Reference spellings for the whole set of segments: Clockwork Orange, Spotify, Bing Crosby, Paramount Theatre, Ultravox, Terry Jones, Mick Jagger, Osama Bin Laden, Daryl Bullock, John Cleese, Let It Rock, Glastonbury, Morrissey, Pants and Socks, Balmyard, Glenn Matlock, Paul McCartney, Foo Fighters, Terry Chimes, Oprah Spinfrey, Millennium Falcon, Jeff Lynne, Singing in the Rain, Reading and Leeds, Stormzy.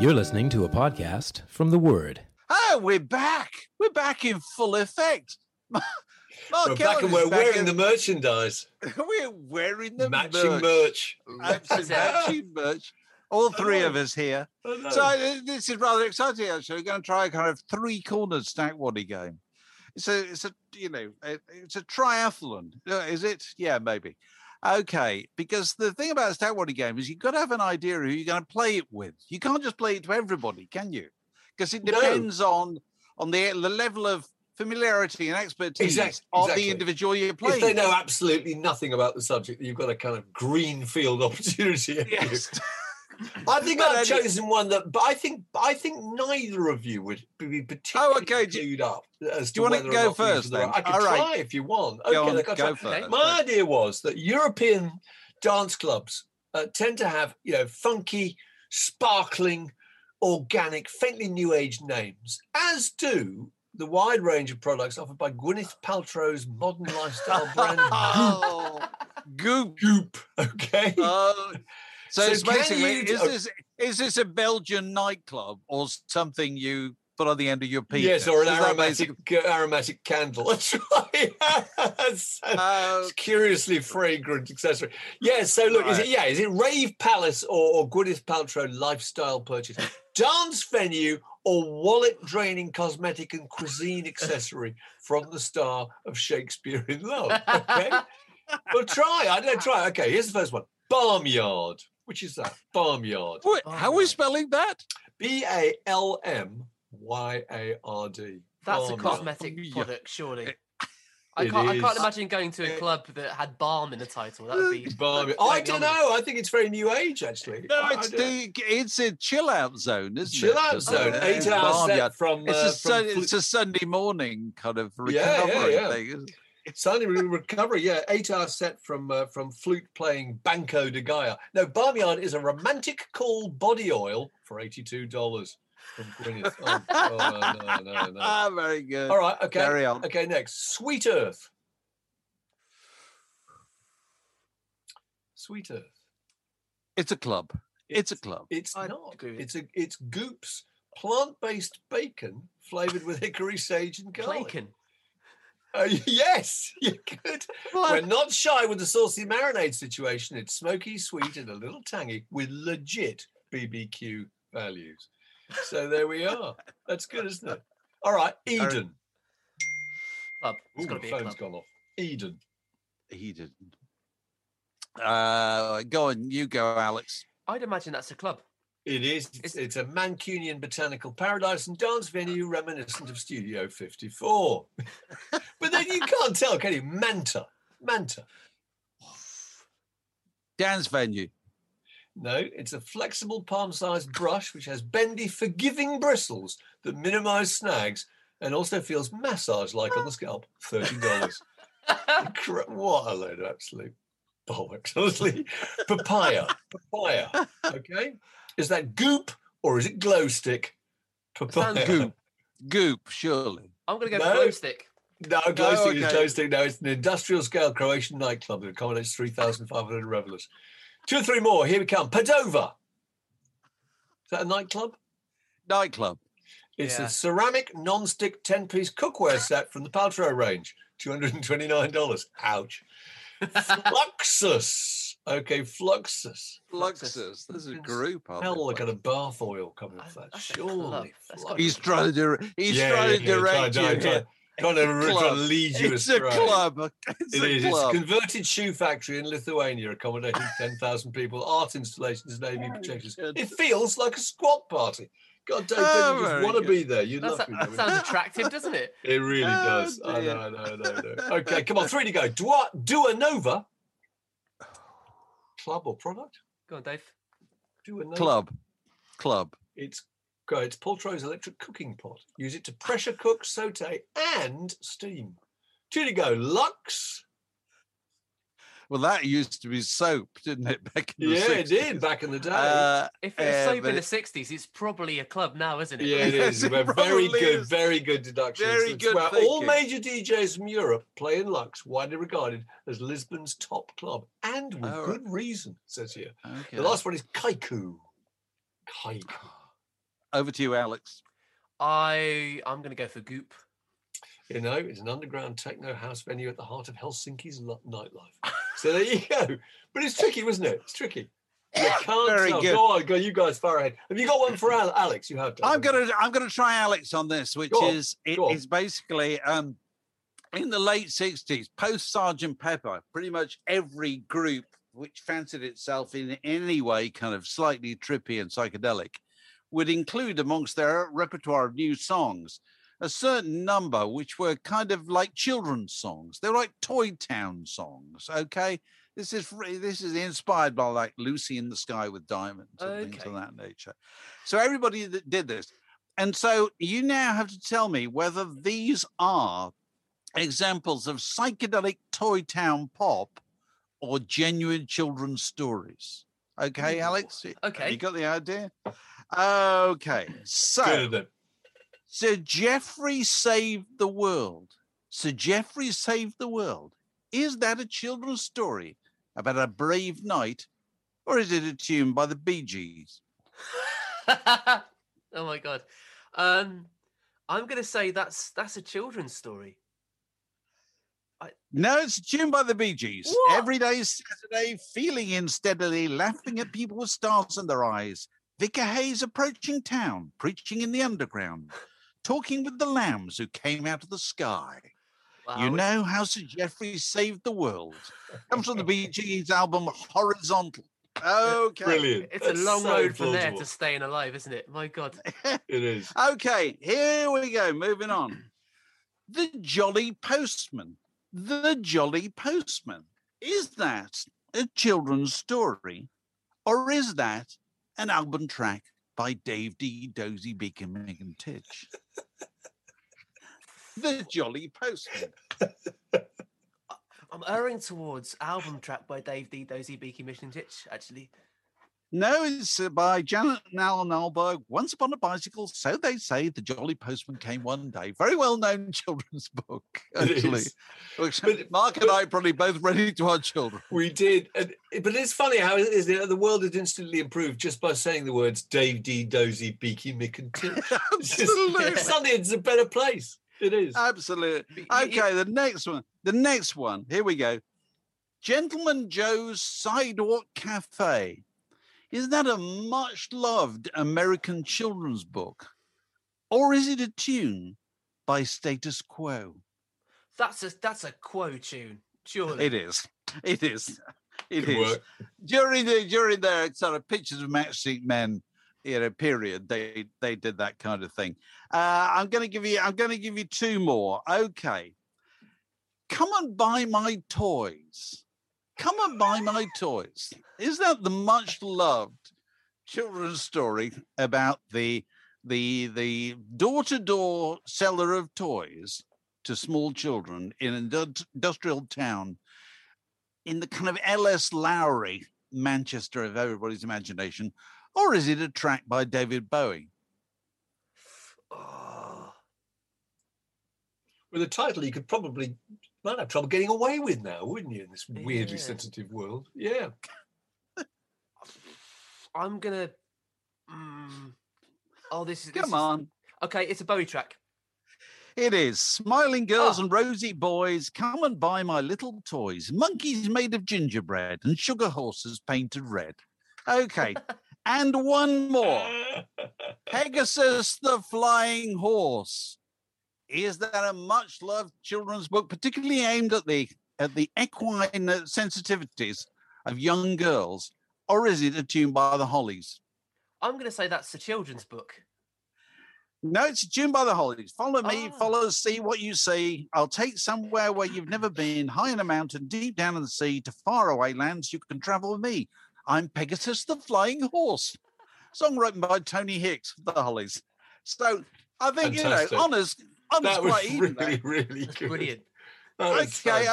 You're listening to a podcast from The Word. Oh, we're back. We're back in full effect. We're back and we're wearing the merchandise. We're wearing the matching merch. Absolutely. Matching merch. All three of us here. So this is rather exciting, actually. We're going to try a kind of three-cornered stack waddy game. It's a triathlon. Is it? Yeah, maybe. Okay, because the thing about a stack waddy game is you've got to have an idea of who you're going to play it with. You can't just play it to everybody, can you? Because it depends on the level of familiarity and expertise of the individual you're playing. If they know absolutely nothing about the subject, you've got a kind of green field opportunity. Yes. I think I've chosen one that, but I think neither of you would be particularly clued up. Do you want to go first? Then I could try if you want. Okay, go first. My idea was that European dance clubs tend to have funky, sparkling, organic, faintly new age names, as do the wide range of products offered by Gwyneth Paltrow's modern lifestyle brand. Oh, Goop. Okay. So it's basically, is this a Belgian nightclub or something you put on the end of your pizza? Yes, or an aromatic candle. That's right. Yes. It's curiously fragrant accessory. Yeah, so look, right. Is it Rave Palace or Gwyneth Paltrow lifestyle purchase? Dance venue or wallet-draining cosmetic and cuisine accessory from the star of Shakespeare in Love? Okay, well, try. I don't know, try. Okay, here's the first one. Balmyard. Which is that? Balmyard. Wait, how are we spelling that? Balmyard. That's a cosmetic product, surely. I can't imagine going to a club that had balm in the title. That would be balmy. I don't know. I think it's very new age, actually. No, it's a chill-out zone, isn't it? Chill-out zone. 8 hours set from... It's a Sunday morning kind of recovery thing, isn't it? Sunday recovery, 8 hour set from flute playing Banco de Gaia. No, Balmyard is a romantic cool body oil for $82 from Gwyneth. No. Ah, very good. All right, okay. Carry on. Okay, next. Sweet Earth. It's a club. It's not. It's Goop's plant-based bacon flavoured with hickory, sage, and garlic. Bacon. Yes, you could. We're not shy with the saucy marinade situation. It's smoky, sweet, and a little tangy with legit BBQ values. So there we are. That's good, isn't it? All right, Eden. Club. It's got to be a club. Phone's gone off. Eden. Go on, you go, Alex. I'd imagine that's a club. It is. It's a Mancunian botanical paradise and dance venue reminiscent of Studio 54. But then you can't tell, can you? Manta. Dance venue. No, it's a flexible palm-sized brush which has bendy, forgiving bristles that minimise snags and also feels massage-like on the scalp. $30. What a load of absolute bollocks, honestly. Papaya, okay? Is that Goop or is it Glow Stick? Papaya. Sounds Goop, surely. I'm going to go Glow Stick. No, Glow Stick is Glow Stick. No, it's an industrial-scale Croatian nightclub that accommodates 3,500 revelers. Two or three more. Here we come. Padova. Is that a nightclub? Nightclub. It's a ceramic non-stick 10-piece cookware set from the Paltrow range. $229. Ouch. Fluxus. Okay, Fluxus. Fluxus. There's a group. Hell, they're going to bath oil coming off that. Surely. He's trying to direct you. Trying to lead you astray. It's a club. It's a club. It's a converted shoe factory in Lithuania, accommodating 10,000 people, art installations, Navy projections. It feels like a squat party. God, Dave, you just want to be there. You love me. That sounds attractive, doesn't it? It really does. Dear. I know. Okay, come on, 3 to go. Dua Nova. Club or product? Go on, Dave. Dua Nova. Club. It's Paltrow's electric cooking pot. Use it to pressure cook, sauté, and steam. 2 to go. Lux. Well, that used to be soap, didn't it, back in the 60s? Yeah, it did, back in the day. If it's soap in the 60s, it's probably a club now, isn't it? Yeah, it is. Very good deductions. Very good where thinking. All major DJs from Europe play in Lux, widely regarded as Lisbon's top club, and with good reason, says here. Okay. The last one is Kaiku. Over to you, Alex. I'm going to go for Goop. You know, it's an underground techno house venue at the heart of Helsinki's nightlife. So there you go. But it's tricky, wasn't it? It's tricky. You can't Very good. Go on, you guys far ahead. Have you got one for Alex? You have. I'm going to try Alex on this, which is basically in the late 60s, post Sgt. Pepper, pretty much every group which fancied itself in any way kind of slightly trippy and psychedelic would include amongst their repertoire of new songs a certain number which were kind of like children's songs. They're like Toy Town songs, okay? This is inspired by like Lucy in the Sky with Diamonds and things of that nature. So everybody that did this. And so you now have to tell me whether these are examples of psychedelic Toy Town pop or genuine children's stories. Okay, Alex? Okay. You got the idea? Okay, so Sir Geoffrey Saved the World. Is that a children's story about a brave knight, or is it a tune by the Bee Gees? Oh my God! I'm going to say that's a children's story. No, it's a tune by the Bee Gees. What? Every day, Saturday, feeling in steadily, laughing at people with stars in their eyes. Vicar Hayes approaching town, preaching in the underground, talking with the lambs who came out of the sky. Wow. You know how Sir Geoffrey saved the world. Comes from the Bee Gees album Horizontal. Okay. Brilliant. It's a long road from there to staying alive, isn't it? My God. It is. Okay, here we go. Moving on. The Jolly Postman. Is that a children's story? Or is that an album track by Dave Dee Dozy Beaky Mick and Tich? The Jolly Postman. I'm erring towards album track by Dave Dee Dozy Beaky Mick and Tich, actually. No, it's by Janet and Alan Alberg. Once Upon a Bicycle, So They Say, The Jolly Postman Came One Day. Very well-known children's book, actually. Mark and I probably both read it to our children. We did. But it's funny how it is the world has instantly improved just by saying the words Dave Dee Dozy, Beaky Mick and Tich. Absolutely. Suddenly it's a better place. It is. Absolutely. Okay, the next one. Here we go. Gentleman Joe's Sidewalk Cafe. Is that a much-loved American children's book, or is it a tune by Status Quo? That's a Quo tune, surely. It is. During their sort of Pictures of Matchstick Men, period, they did that kind of thing. I'm going to give you two more. Okay, Come and Buy My Toys. Is that the much-loved children's story about the door-to-door seller of toys to small children in an industrial town in the kind of L.S. Lowry Manchester of everybody's imagination, or is it a track by David Bowie? Oh. With a title you could probably might have trouble getting away with now, wouldn't you, in this weirdly sensitive world? Yeah. I'm going to... Oh, this is... Come on. Okay, it's a Bowie track. It is. Smiling girls and rosy boys, come and buy my little toys. Monkeys made of gingerbread and sugar horses painted red. Okay, and one more. Pegasus the Flying Horse. Is that a much-loved children's book, particularly aimed at the equine sensitivities of young girls, or is it a tune by the Hollies? I'm going to say that's a children's book. No, it's a tune by the Hollies. Follow me, follow, see what you see. I'll take somewhere where you've never been, high in a mountain, deep down in the sea, to faraway lands you can travel with me. I'm Pegasus the Flying Horse. Song written by Tony Hicks, the Hollies. So I think, fantastic. You know, honors that was quite even. Really, really good. Brilliant. Okay,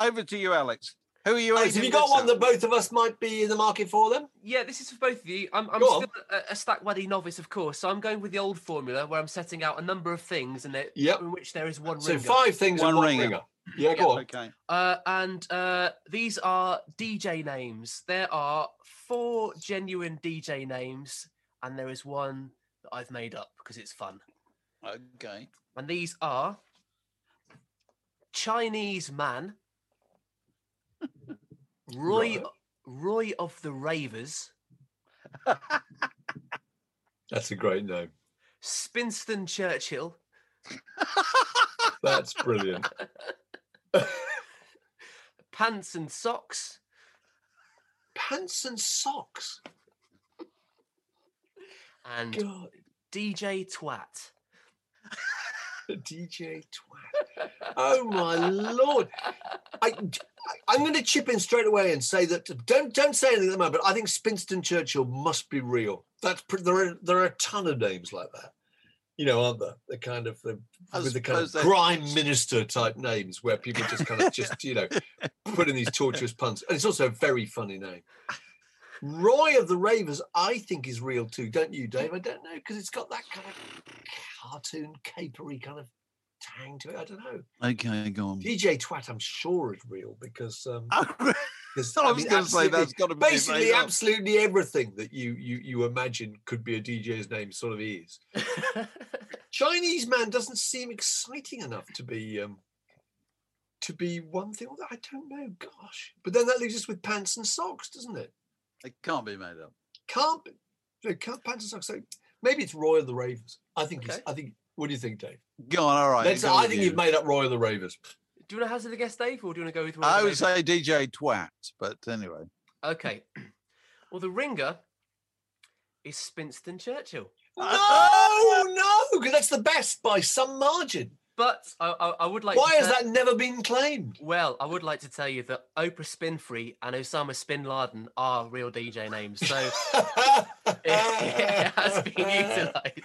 over to you, Alex. Who are you? Alex, have you got one that both of us might be in the market for then? Yeah, this is for both of you. I'm still a stack weddy novice, of course, so I'm going with the old formula where I'm setting out a number of things and in which there is one ringer. So 5 things and one ringer. Yeah, go on. Okay. And these are DJ names. There are 4 genuine DJ names, and there is one that I've made up because it's fun. Okay. And these are Chinese Man, Roy of the Ravers. That's a great name. Spinston Churchill. That's brilliant. Pants and Socks. Pants and Socks. And God. DJ Twat. DJ Twat. Oh my Lord. I'm going to chip in straight away and say that don't say anything at the moment, but I think Spinston Churchill must be real. There are a ton of names like that, you know, aren't there? The kind of the prime minister type names where people just kind of you know, put in these tortuous puns, and it's also a very funny name. Roy of the Ravers, I think, is real too, don't you, Dave? I don't know, because it's got that kind of cartoon capery kind of tang to it. I don't know. Okay, go on. DJ Twat, I'm sure, is real because I was going to say that's got to be basically absolutely everything that you imagine could be a DJ's name sort of is. Chinese Man doesn't seem exciting enough to be one thing. I don't know. Gosh, but then that leaves us with Pants and Socks, doesn't it? It can't be made up. Can't Pants and Socks. So maybe it's Roy of the Ravers. I think. What do you think, Dave? Go on, all right. I think you've made up Roy of the Ravers. Do you want to hazard a guess, Dave, or do you want to go with Roy of the Ravers? I would say DJ Twat, but anyway. Okay. Well, the ringer is Spinston Churchill. No, because that's the best by some margin. But I would like Why to has that never been claimed? Well, I would like to tell you that Oprah Spinfrey and Osama Bin Laden are real DJ names. So it has been utilised.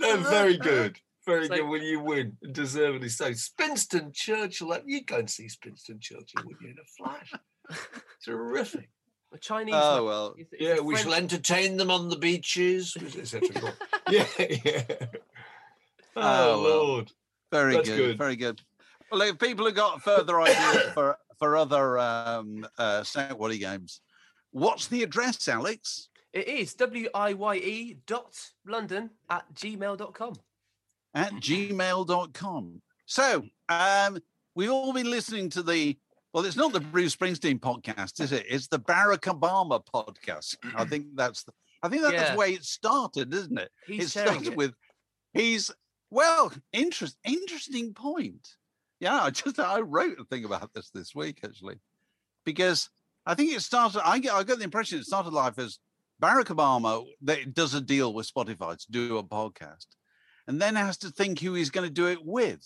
That's very good. Very good. Will you win? Deservedly so. Spinston Churchill. You'd go and see Spinston Churchill, wouldn't you, in a flash? Terrific. A Chinese. Oh, well. It's we shall entertain them on the beaches, etc. Yeah. Oh, Lord. Very good. Very good. Well, if people have got further ideas for other Saturday games, what's the address, Alex? It is WIYE.London@gmail.com. At gmail.com. So we've all been listening to it's not the Bruce Springsteen podcast, is it? It's the Barack Obama podcast. I think that's the way it started, isn't it? Interesting point. Yeah, I wrote a thing about this week, actually, because I think it started, I got the impression it started life as Barack Obama that does a deal with Spotify to do a podcast and then has to think who he's going to do it with.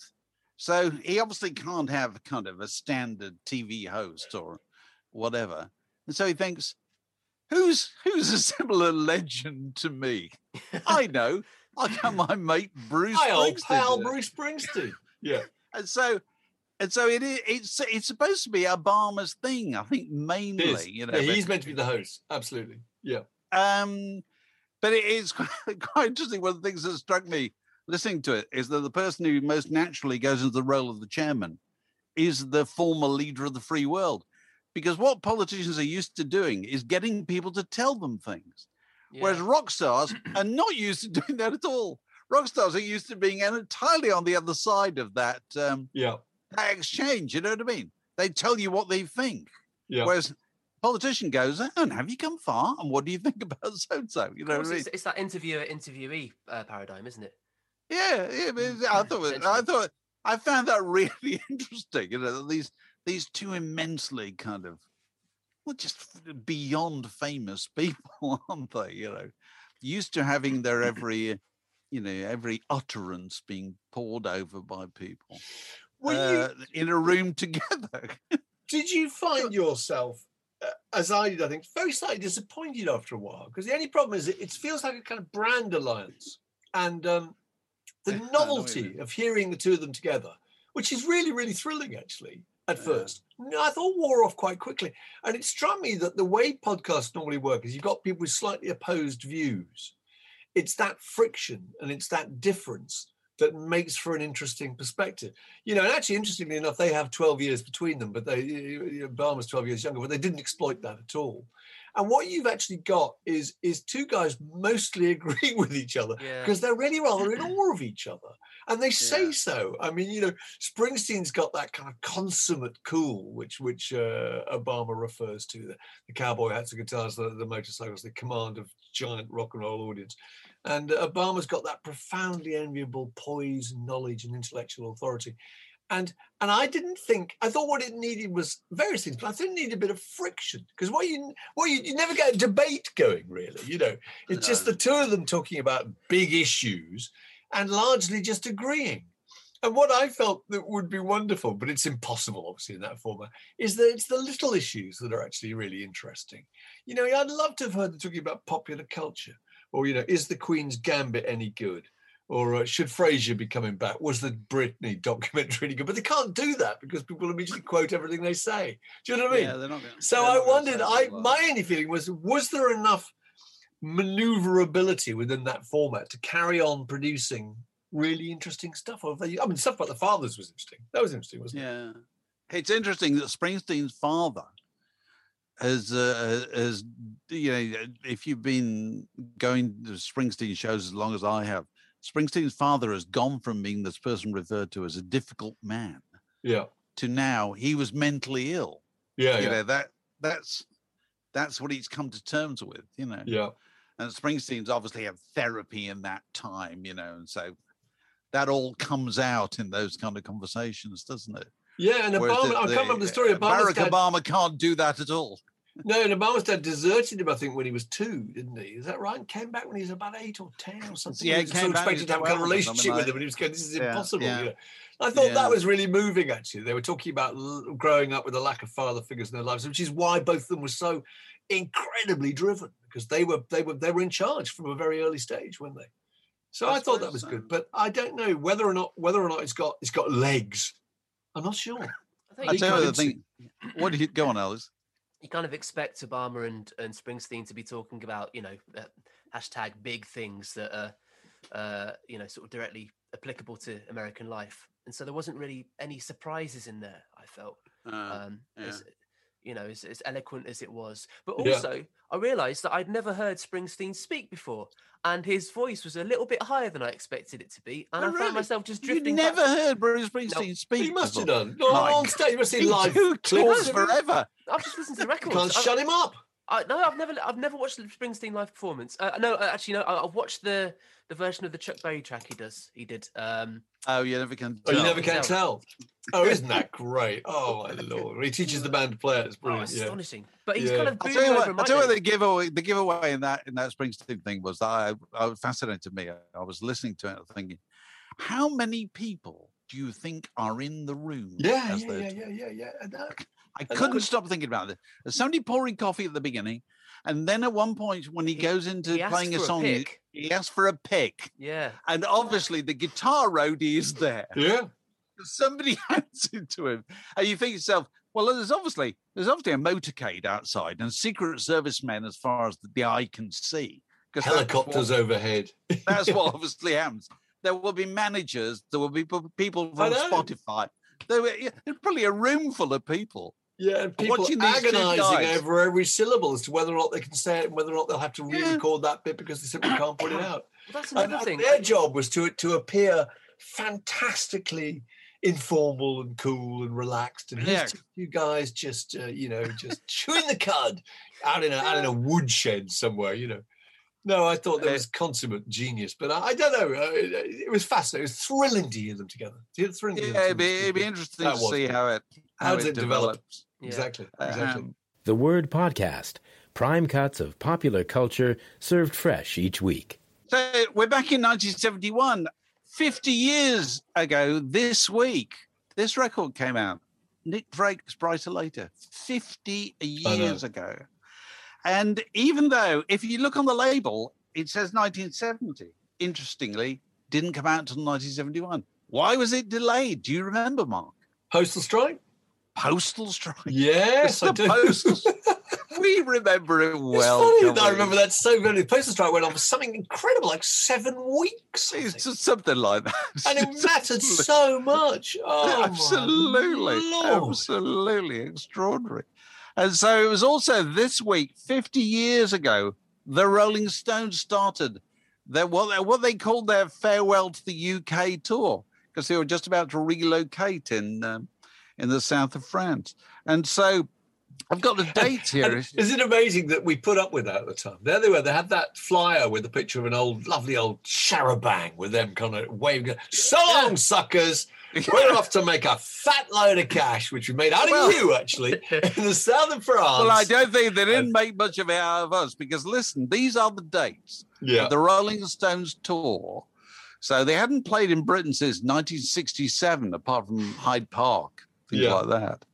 So he obviously can't have kind of a standard TV host or whatever. And so he thinks, who's a similar legend to me? I know. I'll get my mate Bruce Springsteen. Bruce Springsteen. Yeah. And so And so it's supposed to be Obama's thing, I think, mainly. You know, yeah, he's meant to be the host. Absolutely. Yeah. But it is quite interesting. One of the things that struck me listening to it is that the person who most naturally goes into the role of the chairman is the former leader of the free world. Because what politicians are used to doing is getting people to tell them things. Yeah. Whereas rock stars are not used to doing that at all. Rock stars are used to being entirely on the other side of that that exchange, you know what I mean? They tell you what they think. Yeah. Whereas politician goes, oh, have you come far? And what do you think about so-and-so? You know what I mean? It's that interviewer-interviewee paradigm, isn't it? Yeah. I found that really interesting. You know, these two immensely kind of, well, just beyond famous people, aren't they? You know, used to having their every utterance being poured over by people in a room together. Did you find yourself, as I did, I think, very slightly disappointed after a while? Because the only problem is it feels like a kind of brand alliance. And the novelty of hearing the two of them together, which is really, really thrilling, actually, at first. I thought wore off quite quickly. And it struck me that the way podcasts normally work is you've got people with slightly opposed views. It's that friction and it's that difference that makes for an interesting perspective. You know, and actually, interestingly enough, they have 12 years between them, but Obama's 12 years younger, but they didn't exploit that at all. And what you've actually got is two guys mostly agreeing with each other because they're really rather in awe of each other. And they say so. I mean, you know, Springsteen's got that kind of consummate cool, which Obama refers to, the cowboy hats, the guitars, the motorcycles, the command of giant rock and roll audience. And Obama's got that profoundly enviable poise, knowledge and intellectual authority. And I thought what it needed was various things, but I think it needed a bit of friction because you never get a debate going, really, you know. It's just the two of them talking about big issues and largely just agreeing. And what I felt that would be wonderful, but it's impossible, obviously, in that format, is that it's the little issues that are actually really interesting. You know, I'd love to have heard them talking about popular culture or, you know, is the Queen's Gambit any good? Or should Frasier be coming back? Was the Britney documentary any good? But they can't do that because people immediately quote everything they say. Do you know what I mean? Yeah, they're not gonna, so I wondered, my only feeling was there enough maneuverability within that format to carry on producing really interesting stuff? Stuff about the fathers was interesting. That was interesting, wasn't it? Yeah. It's interesting that Springsteen's father has, you know, if you've been going to Springsteen shows as long as I have, Springsteen's father has gone from being this person referred to as a difficult man to now he was mentally ill. Yeah, you know, that's what he's come to terms with, you know. Yeah. And Springsteen's obviously had therapy in that time, you know, and so that all comes out in those kind of conversations, doesn't it? Yeah, and Obama, I can't remember the story. Barack Obama can't do that at all. No, and Obama's dad deserted him, I think, when he was 2, didn't he? Is that right? And came back when he was about 8 or 10 or something. Yeah, he was sort of expected to have a kind of relationship with him, and he was going, this is impossible. Yeah. You know? I thought that was really moving, actually. They were talking about growing up with a lack of father figures in their lives, which is why both of them were so incredibly driven, because they were in charge from a very early stage, weren't they? So I thought that was good, but I don't know whether or not it's got legs. I'm not sure. I tell you the thing. What did you go on, Alice? You kind of expect Obama and Springsteen to be talking about, you know, hashtag big things that are, you know, sort of directly applicable to American life. And so there wasn't really any surprises in there, I felt, as eloquent as it was. But also I realised that I'd never heard Springsteen speak before. And his voice was a little bit higher than I expected it to be. And I found myself just drifting. You'd never heard Bruce Springsteen speak. He must have done. On stage, you must have seen live clips forever. I've just listened to the records. Can't shut him up. I've never watched the Springsteen live performance. I've watched the version of the Chuck Berry track he did. You never can tell. Oh, isn't that great? Oh, my Lord. He teaches the band to play it. It's brilliant. Oh, astonishing. But he's kind of... I'll tell you what the giveaway in that Springsteen thing was that I fascinated me. I was listening to it and thinking, how many people do you think are in the room? I couldn't stop thinking about this. There's somebody pouring coffee at the beginning, and then at one point when he goes into playing a song, he asks for a pick. Yeah. And obviously the guitar roadie is there. Yeah. somebody answered to him. And you think to yourself, well, there's obviously a motorcade outside and Secret Service men as far as the eye can see. Helicopters overhead. That's what obviously happens. There will be managers. There will be people from Spotify. There's probably a room full of people. Yeah, and people agonising over every syllable as to whether or not they can say it and whether or not they'll have to re-record that bit because they simply can't put it out. Well, that's another thing. Their job was to appear fantastically informal and cool and relaxed, and you guys just chewing the cud out in a woodshed somewhere, you know. No, I thought that was consummate genius, but I don't know. It was fascinating. It was thrilling to hear them together. It'd be interesting to see how it develops. Yeah. Exactly. The Word Podcast, prime cuts of popular culture served fresh each week. So we're back in 1971. 50 years ago this week, this record came out. Nick Drake's Brighter Later, 50 years ago. And even though, if you look on the label, it says 1970. Interestingly, didn't come out until 1971. Why was it delayed? Do you remember, Mark? Postal strike? Postal strike. Yes, I do. We remember it well. It's funny that I remember that so vividly. The postal strike went on for something incredible, like 7 weeks. It's just something like that. And it mattered so much. Oh, absolutely extraordinary. And so it was also this week, 50 years ago, the Rolling Stones started their, what they called their farewell to the UK tour, because they were just about to relocate in the south of France. And so I've got the date here. Is it amazing that we put up with that at the time? There they were. They had that flyer with a picture of an lovely old charabang with them kind of waving. So long, suckers. We're off to make a fat load of cash, which we made out of you, actually, in the south of France. Well, I don't think they didn't make much of it out of us, because, listen, these are the dates of the Rolling Stones tour. So they hadn't played in Britain since 1967, apart from Hyde Park, things like that.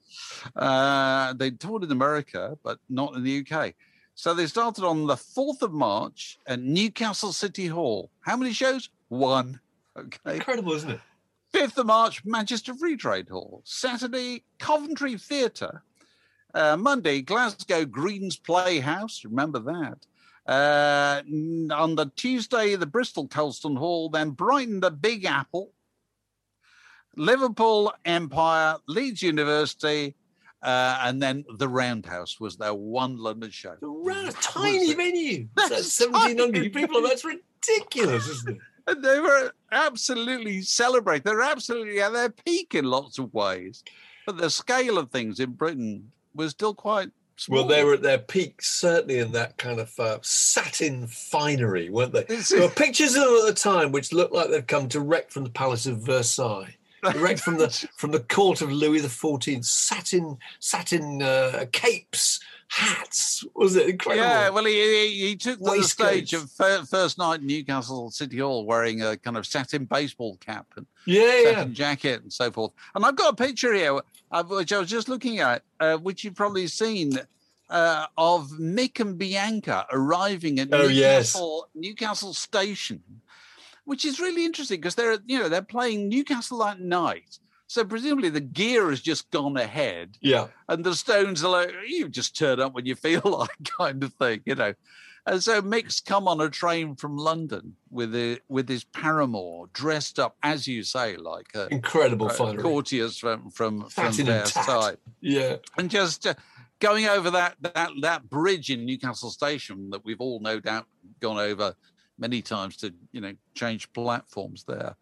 They toured in America, but not in the UK. So they started on the 4th of March at Newcastle City Hall. How many shows? One. Okay. Incredible, isn't it? 5th of March, Manchester Free Trade Hall. Saturday, Coventry Theatre. Monday, Glasgow Green's Playhouse. Remember that. On the Tuesday, the Bristol Colston Hall. Then Brighton, the Big Apple. Liverpool, Empire, Leeds University, and then the Roundhouse was their one London show. The Roundhouse, tiny venue. That's 1,700 people. That's ridiculous, isn't it? And they were absolutely celebrated. They were absolutely at their peak in lots of ways. But the scale of things in Britain was still quite small. Well, they were at their peak, certainly in that kind of satin finery, weren't they? There were pictures of them at the time which looked like they'd come direct from the Palace of Versailles. Direct from the court of Louis XIV, satin capes, hats. Was it incredible? Yeah, well, he took the stage of first night in Newcastle City Hall wearing a kind of satin baseball cap and satin jacket and so forth. And I've got a picture here, which I was just looking at, which you've probably seen, of Mick and Bianca arriving at Newcastle Station. Which is really interesting because they're playing Newcastle at night, so presumably the gear has just gone ahead. Yeah, and the Stones are like, you just turn up when you feel like, kind of thing, you know. And so Mick's come on a train from London with his paramour, dressed up, as you say, like a incredible courtiers from their side. Yeah, and just going over that bridge in Newcastle Station that we've all no doubt gone over many times to, change platforms there.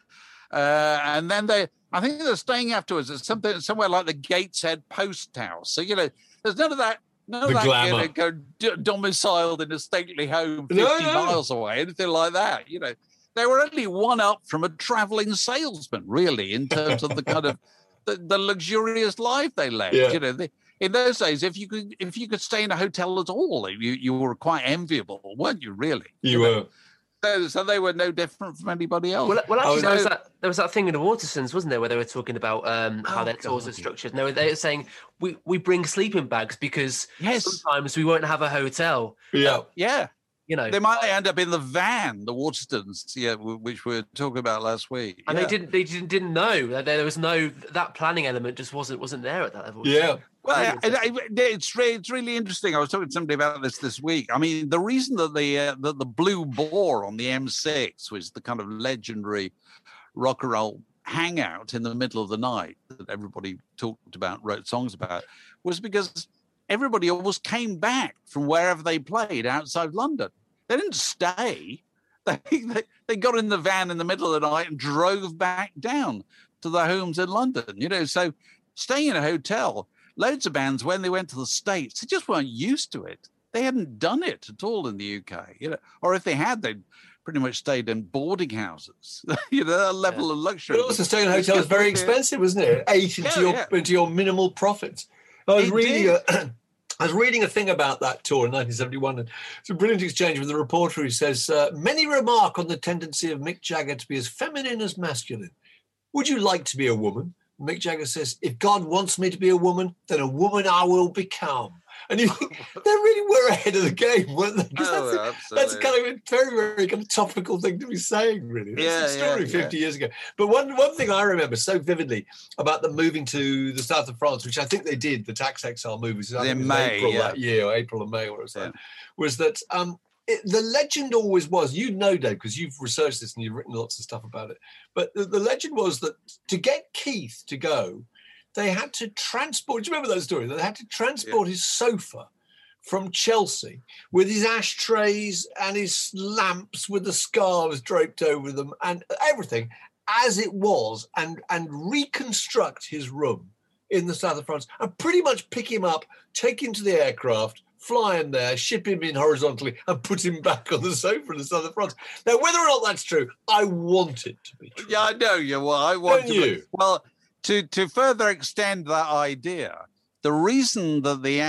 And then I think they're staying afterwards at somewhere like the Gateshead Post House. So, there's none of that. None of that glamour. Domiciled in a stately home 50 miles away, anything like that. They were only one up from a travelling salesman, really, in terms of the kind of the luxurious life they led. Yeah. In those days, if you could stay in a hotel at all, you were quite enviable, weren't you? Really, you were. So they were no different from anybody else. Well actually, there was that thing in the Watersons, wasn't there, where they were talking about how their tours are structured. No, they were saying we bring sleeping bags because sometimes we won't have a hotel. Yeah, yeah. you know, they might end up in the van, the Waterstones, which we were talking about last week. And they didn't know that there was no, that planning element just wasn't there at that level. Yeah. Well, it's really interesting. I was talking to somebody about this week. I mean, the reason that the Blue Boar on the M6 was the kind of legendary rock and roll hangout in the middle of the night that everybody talked about, wrote songs about, was because everybody always came back from wherever they played outside London. They didn't stay. They got in the van in the middle of the night and drove back down to their homes in London. You know, so staying in a hotel, loads of bands, when they went to the States, they just weren't used to it. They hadn't done it at all in the UK. You know, or if they had, they'd pretty much stayed in boarding houses. You know, that level of luxury. But also staying in a hotel was very expensive, wasn't it? Ate into your minimal profits. I was reading a thing about that tour in 1971, and it's a brilliant exchange with a reporter who says, many remark on the tendency of Mick Jagger to be as feminine as masculine. Would you like to be a woman? And Mick Jagger says, if God wants me to be a woman, then a woman I will become. And you think, they really were ahead of the game, weren't they? That's kind of a very, very kind of topical thing to be saying, really. That's a story 50 years ago. But one thing I remember so vividly about them moving to the south of France, which I think they did, the Tax Exile movies, was that the legend always was, you know, Dave, because you've researched this and you've written lots of stuff about it, but the legend was that to get Keith to go, they had to transport, do you remember that story? They had to transport his sofa from Chelsea with his ashtrays and his lamps with the scarves draped over them and everything as it was, and reconstruct his room in the south of France and pretty much pick him up, take him to the aircraft, fly him there, ship him in horizontally and put him back on the sofa in the south of France. Now, whether or not that's true, I want it to be true. Yeah, I know you will. I want you. Well, To further extend that idea, the reason that the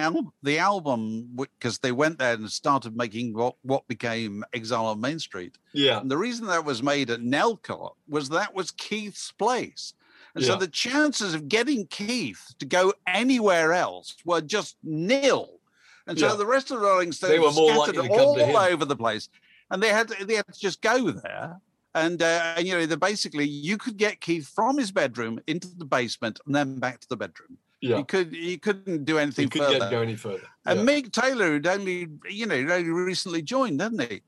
album, because they went there and started making what became Exile on Main Street, and the reason that was made at Nelcott was that was Keith's place. And so the chances of getting Keith to go anywhere else were just nil. And so the rest of the Rolling Stones they were more scattered likely to come all over the place. And they had to just go there. And you know, basically, you could get Keith from his bedroom into the basement and then back to the bedroom. Yeah. You couldn't do anything further. You couldn't go any further. And Mick Taylor, who'd only recently joined, hadn't he?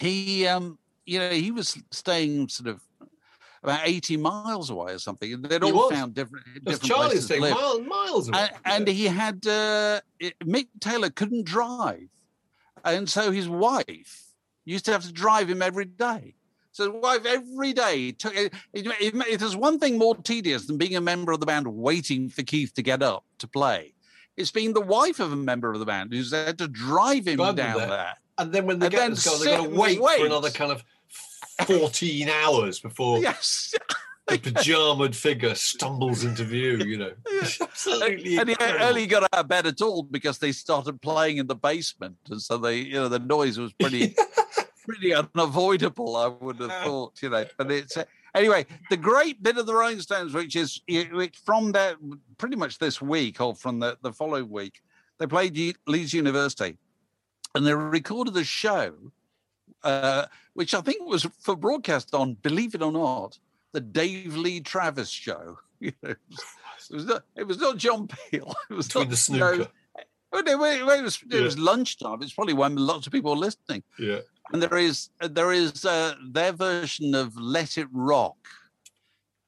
He was staying sort of about 80 miles away or something. And they'd all found different places to live. Miles away. And he had, Mick Taylor couldn't drive. And so his wife used to have to drive him every day. So his wife every day took it. It is one thing more tedious than being a member of the band waiting for Keith to get up to play. It's being the wife of a member of the band who's there to drive him down there. And then when they get to go, they're going to wait for another kind of 14 hours before the pyjamaed figure stumbles into view, you know. Absolutely. And he only got out of bed at all because they started playing in the basement. And so the noise was pretty... pretty unavoidable, I would have thought, you know. But it's anyway, the great bit of the Rolling Stones, which from that pretty much this week or from the following week, they played Leeds University, and they recorded a show, which I think was for broadcast on, believe it or not, the Dave Lee Travis show. You know, it was not John Peel. It was between the snooker. You know, it was lunchtime. It's probably when lots of people are listening. Yeah. And there is their version of Let It Rock,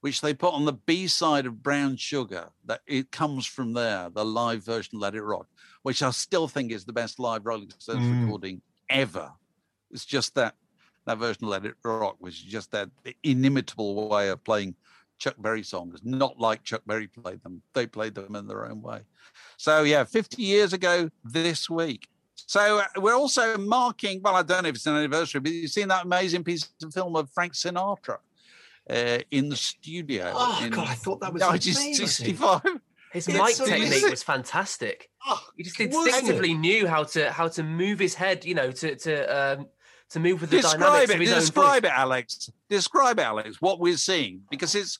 which they put on the B-side of Brown Sugar. That it comes from there, the live version of Let It Rock, which I still think is the best live Rolling Stones recording ever. It's just that version of Let It Rock, which is just that inimitable way of playing Chuck Berry songs. Not like Chuck Berry played them. They played them in their own way. So, 50 years ago this week. So we're also marking, well, I don't know if it's an anniversary, but you've seen that amazing piece of film of Frank Sinatra in the studio. Oh, God, I thought that was 1965. His mic technique was fantastic. He just instinctively knew how to move his head, you know, to move with the dynamics of his own voice. Describe it, Alex, what we're seeing, because it's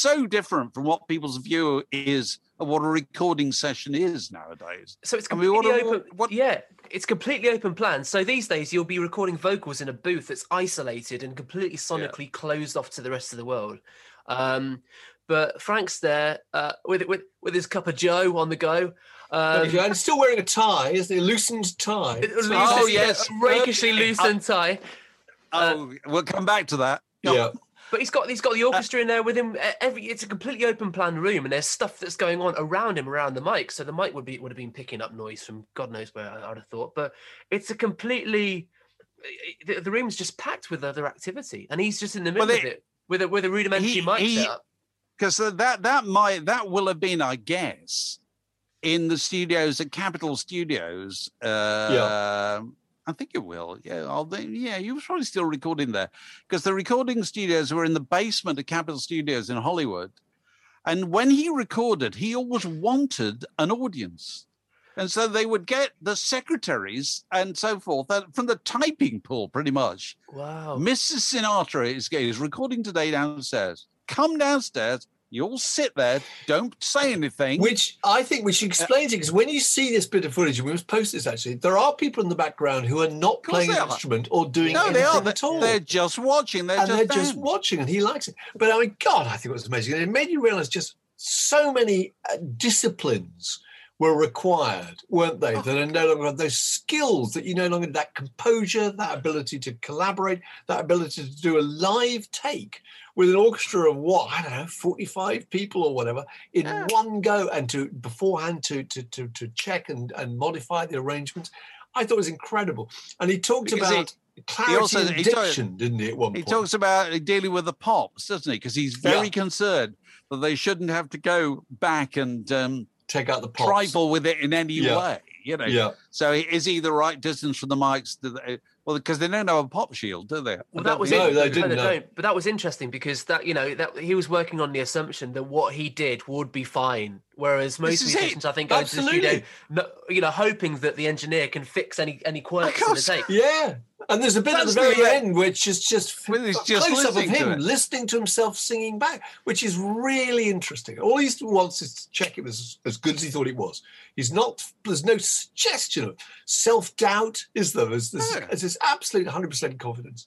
so different from what people's view is of what a recording session is nowadays. So it's completely open. Yeah, it's completely open plan. So these days you'll be recording vocals in a booth that's isolated and completely sonically closed off to the rest of the world. But Frank's there with his cup of Joe on the go. And still wearing a tie. Is the loosened tie? Yes, rakishly loosened tie. We'll come back to that. Yeah. But he's got the orchestra in there with him. It's a completely open plan room, and there's stuff that's going on around him, around the mic. So the mic would have been picking up noise from God knows where, I'd have thought. But it's a completely the room's just packed with other activity, and he's just in the middle of it with a rudimentary mic setup. Because that will have been, I guess, in the studios at Capitol Studios. I think it will. Yeah, you were probably still recording there. Because the recording studios were in the basement of Capitol Studios in Hollywood. And when he recorded, he always wanted an audience. And so they would get the secretaries and so forth from the typing pool, pretty much. Wow. Mrs. Sinatra is recording today downstairs. Come downstairs. You all sit there, don't say anything. Which I think we should explain to you, because when you see this bit of footage, and we must post this actually, there are people in the background who are not playing an instrument or doing anything at all. They're just watching. And he likes it. But I mean, God, I think it was amazing. And it made you realise just so many disciplines were required, weren't they? That are no longer those skills that you no longer, that composure, that ability to collaborate, that ability to do a live take with an orchestra of 45 people or whatever in one go, and to beforehand to check and modify the arrangements. I thought it was incredible. And he talked about clarity and diction, didn't he, at one point? He talks about dealing with the pops, doesn't he? Because he's very concerned that they shouldn't have to go back and take out the pops. Trifle with it in any way, you know. Yeah. So is he the right distance from the mics? Because they don't have a pop shield, do they? Well, they didn't. But that was interesting because that he was working on the assumption that what he did would be fine, whereas most musicians, I think, go to the studio, hoping that the engineer can fix any quirks in the take. Yeah. And there's a bit at the very end which is just close up of him listening to himself singing back, which is really interesting. All he wants is to check it was as good as he thought it was. He's not. There's no suggestion of self-doubt, is there? There's this absolute 100% confidence.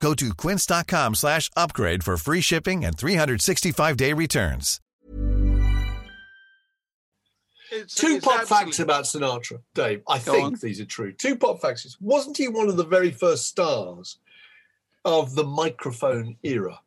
Go to quince.com/upgrade for free shipping and 365-day returns. Two pop facts about Sinatra, Dave. I think these are true. Two pop facts. Wasn't he one of the very first stars of the microphone era?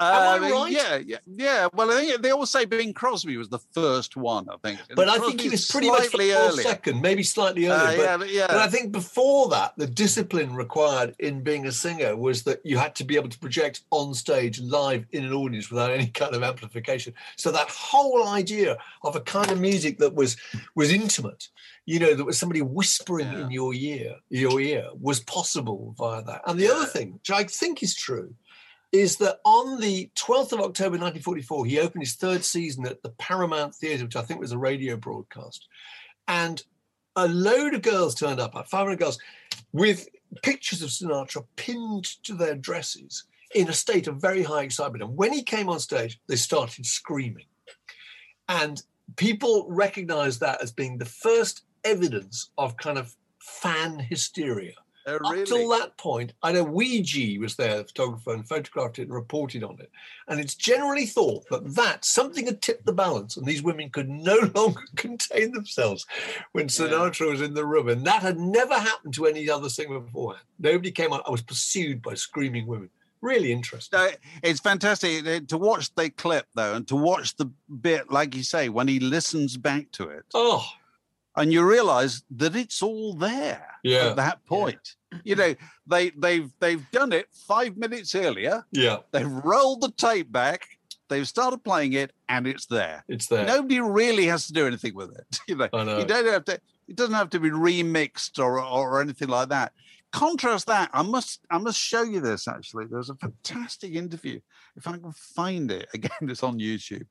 Am I right? Yeah. Well, I think they all say Bing Crosby was the first one, I think. But I think he was pretty much the second, maybe slightly earlier. But I think before that, the discipline required in being a singer was that you had to be able to project on stage live in an audience without any kind of amplification. So that whole idea of a kind of music that was intimate, that was somebody whispering in your ear, was possible via that. And the other thing, which I think is true, is that on the 12th of October 1944, he opened his third season at the Paramount Theatre, which I think was a radio broadcast. And a load of girls turned up, like 500 girls, with pictures of Sinatra pinned to their dresses in a state of very high excitement. And when he came on stage, they started screaming. And people recognized that as being the first evidence of kind of fan hysteria. Really? Up till that point, I know Ouija was there, the photographer, and photographed it and reported on it. And it's generally thought that something had tipped the balance and these women could no longer contain themselves when Sinatra was in the room. And that had never happened to any other singer beforehand. Nobody came on. I was pursued by screaming women. Really interesting. It's fantastic to watch the clip, though, and to watch the bit, like you say, when he listens back to it. Oh, and you realise that it's all there at that point. Yeah. You know, they've done it 5 minutes earlier. Yeah. They've rolled the tape back. They've started playing it, and it's there. It's there. Nobody really has to do anything with it. You know, I know. You don't have to. It doesn't have to be remixed or anything like that. Contrast that. I must show you this. Actually, there's a fantastic interview. If I can find it again, it's on YouTube.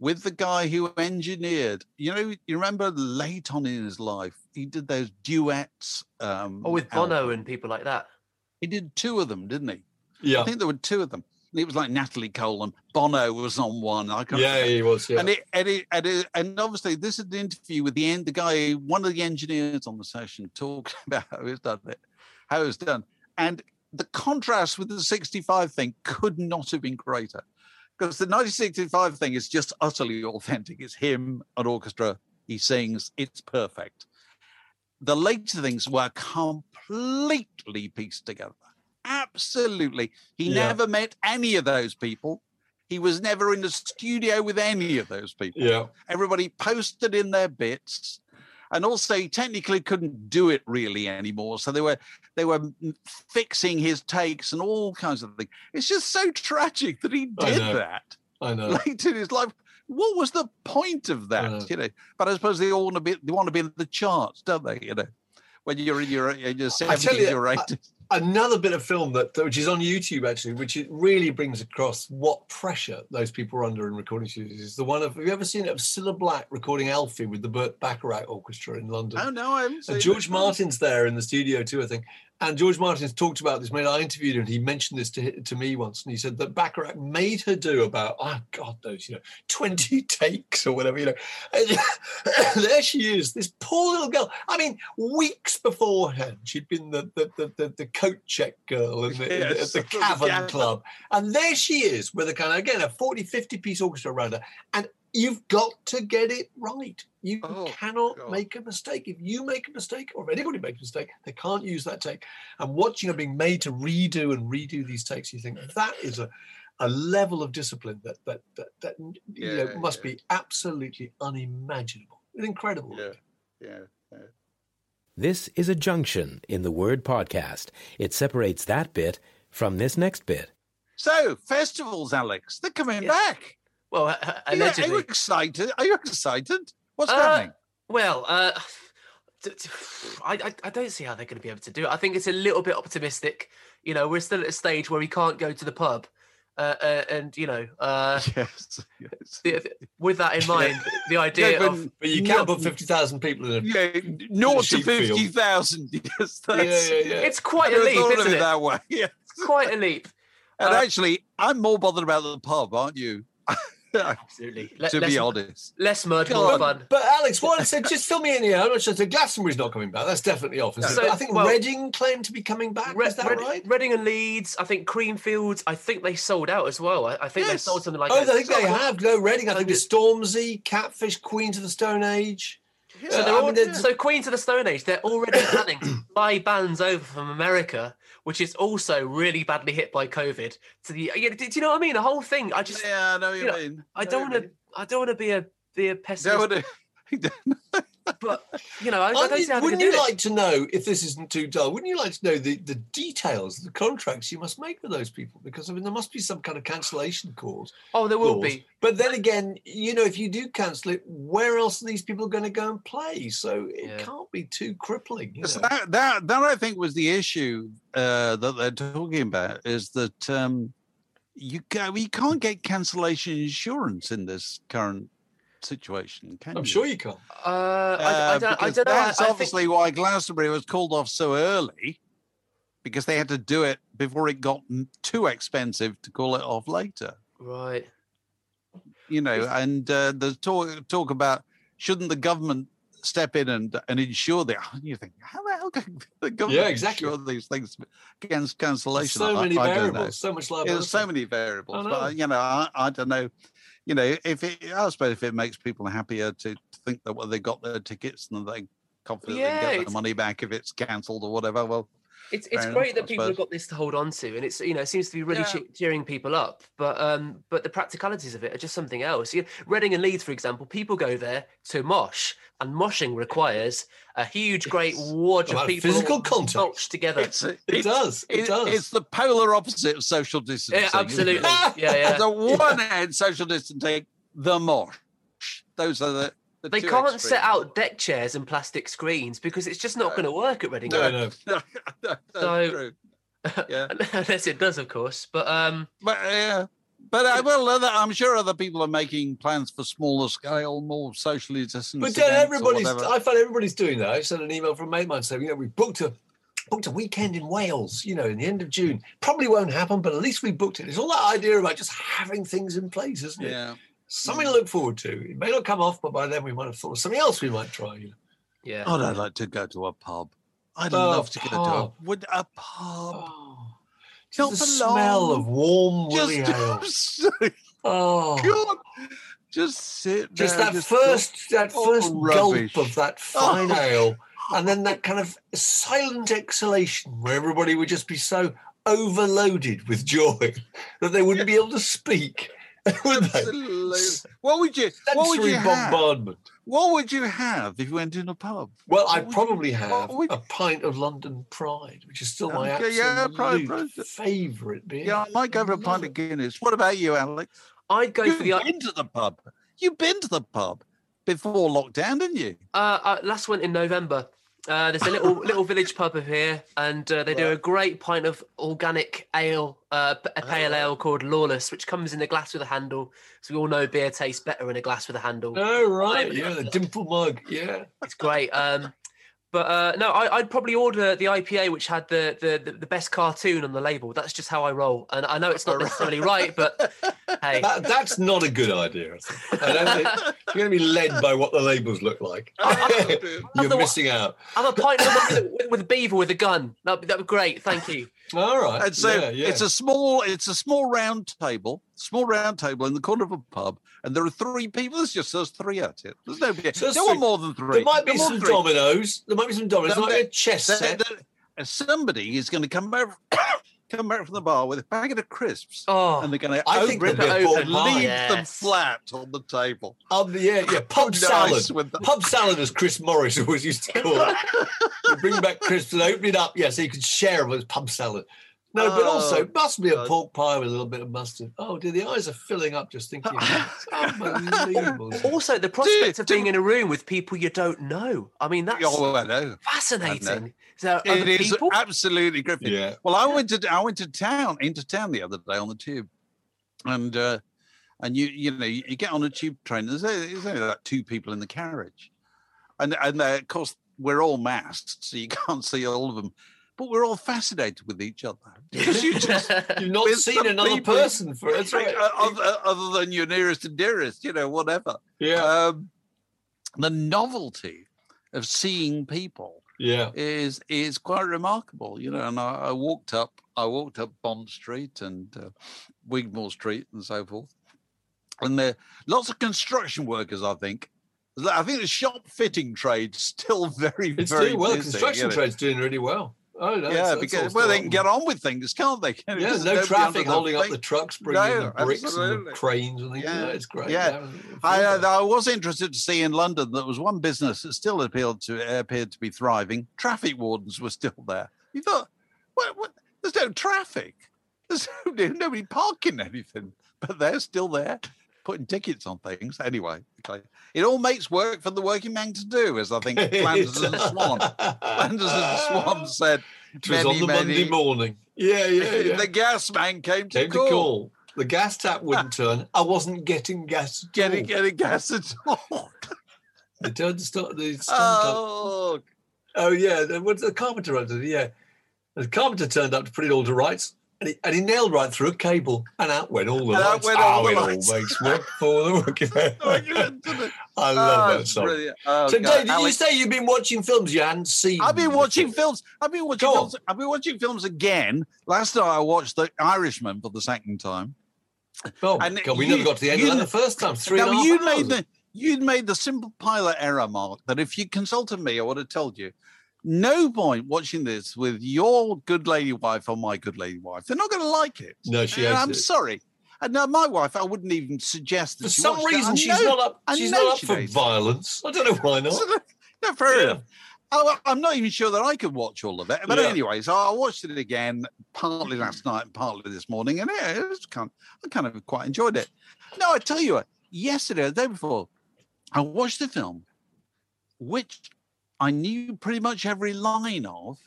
With the guy who engineered, you remember late on in his life, he did those duets. With Bono and people like that. He did two of them, didn't he? Yeah. I think there were two of them. And it was like Natalie Cole and Bono was on one. I can't remember. He was, yeah. And obviously this is the interview with the guy, one of the engineers on the session, talking about how he's done it, how it was done. And the contrast with the 65 thing could not have been greater. Because the 1965 thing is just utterly authentic. It's him, an orchestra, he sings, it's perfect. The later things were completely pieced together. Absolutely. He never met any of those people. He was never in the studio with any of those people. Yeah. Everybody posted in their bits. And also, he technically couldn't do it really anymore. So they were fixing his takes and all kinds of things. It's just so tragic that he did that. I know. Late in his life, what was the point of that? You know. But I suppose they all want to be. They want to be in the charts, don't they? You know, when you're in your 70s or 80s. Another bit of film which is on YouTube actually, which it really brings across what pressure those people are under in recording studios, is the one of, have you ever seen it, of Cilla Black recording Alfie with the Burt Bacharach Orchestra in London? Oh no, I haven't seen it. George Martin's there in the studio too, I think. And George Martin's talked about this. I interviewed him, and he mentioned this to me once, and he said that Bacharach made her do about, oh God, those 20 takes or whatever, And there she is, this poor little girl. I mean, weeks beforehand, she'd been the coat check girl at the Cavern Club, and there she is with a kind of, again, a 40-50 piece orchestra around her, and you've got to get it right. You cannot make a mistake. If you make a mistake, or if anybody makes a mistake, they can't use that take. And watching her being made to redo these takes, you think that is a level of discipline that must be absolutely unimaginable. It's incredible. Yeah. This is a junction in the word podcast. It separates that bit from this next bit. So, festivals, Alex, they're coming back. Well, allegedly. Are you excited? What's happening? Well, I don't see how they're going to be able to do it. I think it's a little bit optimistic. You know, we're still at a stage where we can't go to the pub. Yes. With that in mind, the idea but you can't put 50,000 people in a north to 50,000. Yes, it's quite a leap, isn't it? That way. Yeah. It's quite a leap. And actually, I'm more bothered about the pub, aren't you? Absolutely. To be honest. Less murder, more fun. But Alex, what said, just fill me in here. I'm not sure. So Glastonbury's not coming back. That's definitely off. So, I think Reading claimed to be coming back. Is that right? Reading and Leeds. I think Creamfields. I think they sold out as well. I think they sold something like that. I think they have. No, Reading. I think it's Stormzy, Catfish, Queens of the Stone Age. Yeah. So they're so Queens of the Stone Age, they're already planning to fly bands over from America, which is also really badly hit by COVID. Do you know what I mean? The whole thing. I know what you mean. I don't want to be a pessimist. But I don't see how they can do it. Wouldn't you like to know, if this isn't too dull? Wouldn't you like to know the details, the contracts you must make with those people? Because there must be some kind of cancellation clause. Oh, there will be. But then again, if you do cancel it, where else are these people going to go and play? So it can't be too crippling. So that I think was the issue that they're talking about, is that you can't get cancellation insurance in this current situation, can you? I'm sure you can. I don't know. That's obviously why Glastonbury was called off so early, because they had to do it before it got too expensive to call it off later. Right. You know, and the talk about shouldn't the government step in and ensure that, you think, how the hell can the government ensure these things against cancellation? There's so many variables, so much liability. There's so many variables, but, you know, I don't know. You know, I suppose if it makes people happier to think that, well, they got their tickets and they confidently get their money back if it's cancelled or whatever, well, it's great enough, that people have got this to hold on to, and it's, you know, it seems to be really cheering people up, but the practicalities of it are just something else. You know, Reading and Leeds, for example, people go there to mosh, and moshing requires a huge, great wad of people physical contact together. It does. It's the polar opposite of social distancing. Yeah, absolutely. On the one hand, social distancing, the mosh. Those are the. They can't set out deck chairs and plastic screens because it's just not going to work at Reading. No. That's true. Yeah. Unless it does, of course. But I'm sure other people are making plans for smaller scale, more socially distanced. But then everybody's doing that. I sent an email from a mate of mine saying, you know, we booked a weekend in Wales, you know, in the end of June. Probably won't happen, but at least we booked it. It's all that idea about just having things in place, isn't it? Yeah. Something to look forward to. It may not come off, but by then we might have thought of something else we might try. You know? Yeah. Oh, I'd like to go to a pub. I'd love to go to a pub. Would a pub? Oh, just the smell of warm woolly ale. Oh God! Just sit there. Just that first gulp of that fine ale, and then that kind of silent exhalation where everybody would just be so overloaded with joy that they wouldn't be able to speak. Absolutely. What would you bombardment. Have? What would you have if you went in a pub? Well, I'd probably have a pint of London Pride, which is still my absolute favourite beer. Yeah, I might go for a pint of Guinness. What about you, Alex? I'd go to the pub. You've been to the pub before lockdown, didn't you? I last went in November. There's a little village pub up here, and they do a great pint of organic ale, a pale ale called Lawless, which comes in a glass with a handle. So we all know beer tastes better in a glass with a handle. Oh right, the dimple mug, it's great. I'd probably order the IPA, which had the best cartoon on the label. That's just how I roll, and I know it's not necessarily right, but hey, that's not a good idea. You're going to be led by what the labels look like. You're missing out. Have a pint with beaver with a gun. That'd be great. Thank you. All right. And so it's a small round table in the corner of a pub, and there are three people. It's just us three at it. There's nobody. There are more than three. There might be some dominoes. There might be some dominoes. There might be a chess set. Somebody is going to come back from the bar with a packet of crisps, and they're going to open it and leave them flat on the table. Pub salad. Pub salad, as Chris Morris always used to call it. You bring back crisps and open it up, so you could share them with pub salad. No, but also it must be a pork pie with a little bit of mustard. Oh, dear, the eyes are filling up just thinking. It's unbelievable. Also, the prospect of being in a room with people you don't know. I mean, that's fascinating. I know. So it is people? Absolutely gripping. Yeah. Well, I went to town the other day on the tube, and you get on a tube train. There's only like two people in the carriage, and of course we're all masked, so you can't see all of them. But we're all fascinated with each other. You've not seen another person for it, right? Other than your nearest and dearest, you know, whatever. Yeah. The novelty of seeing people is quite remarkable, you know. And I walked up Bond Street and Wigmore Street and so forth, and there are lots of construction workers, I think. The shop fitting trade's still very doing well. Busy, construction trade's doing really well. Oh no! Yeah, because they can get on with things, can't they? Yeah, no traffic holding up the trucks, bringing the bricks and the cranes and things. Yeah, it's great. Yeah, I was interested to see in London that there was one business that still appeared to be thriving. Traffic wardens were still there. You thought, what? There's no traffic. There's nobody parking anything, but they're still there, putting tickets on things. Anyway, it all makes work for the working man to do, as I think Flanders and the Swan. Flanders and the Swan said, it was on the Monday morning. The gas man came to call. The gas tap wouldn't turn. I wasn't getting gas at all. Getting gas at all. They turned the stop. Oh. Oh, yeah. The carpenter under it, yeah. The carpenter turned up to put it all to rights, and he nailed right through a cable, and out went all the lights. All makes work for the working. I love that song. So, God. Dave, Alex, you say you've been watching films you hadn't seen? I've been watching films again. Last night I watched The Irishman for the second time. Oh, and God, we never got to the end of that the first time. You'd made the simple pilot error, Mark, that if you consulted me, I would have told you. No point watching this with your good lady wife or my good lady wife. They're not going to like it. No, she hates it. I'm sorry. And now my wife, I wouldn't even suggest that. For some reason, she's not up for violence. I don't know why not. No, fair enough. I'm not even sure that I could watch all of it. But anyway, so I watched it again, partly last night and partly this morning, and I kind of quite enjoyed it. No, I tell you what, yesterday, the day before, I watched the film, which I knew pretty much every line of,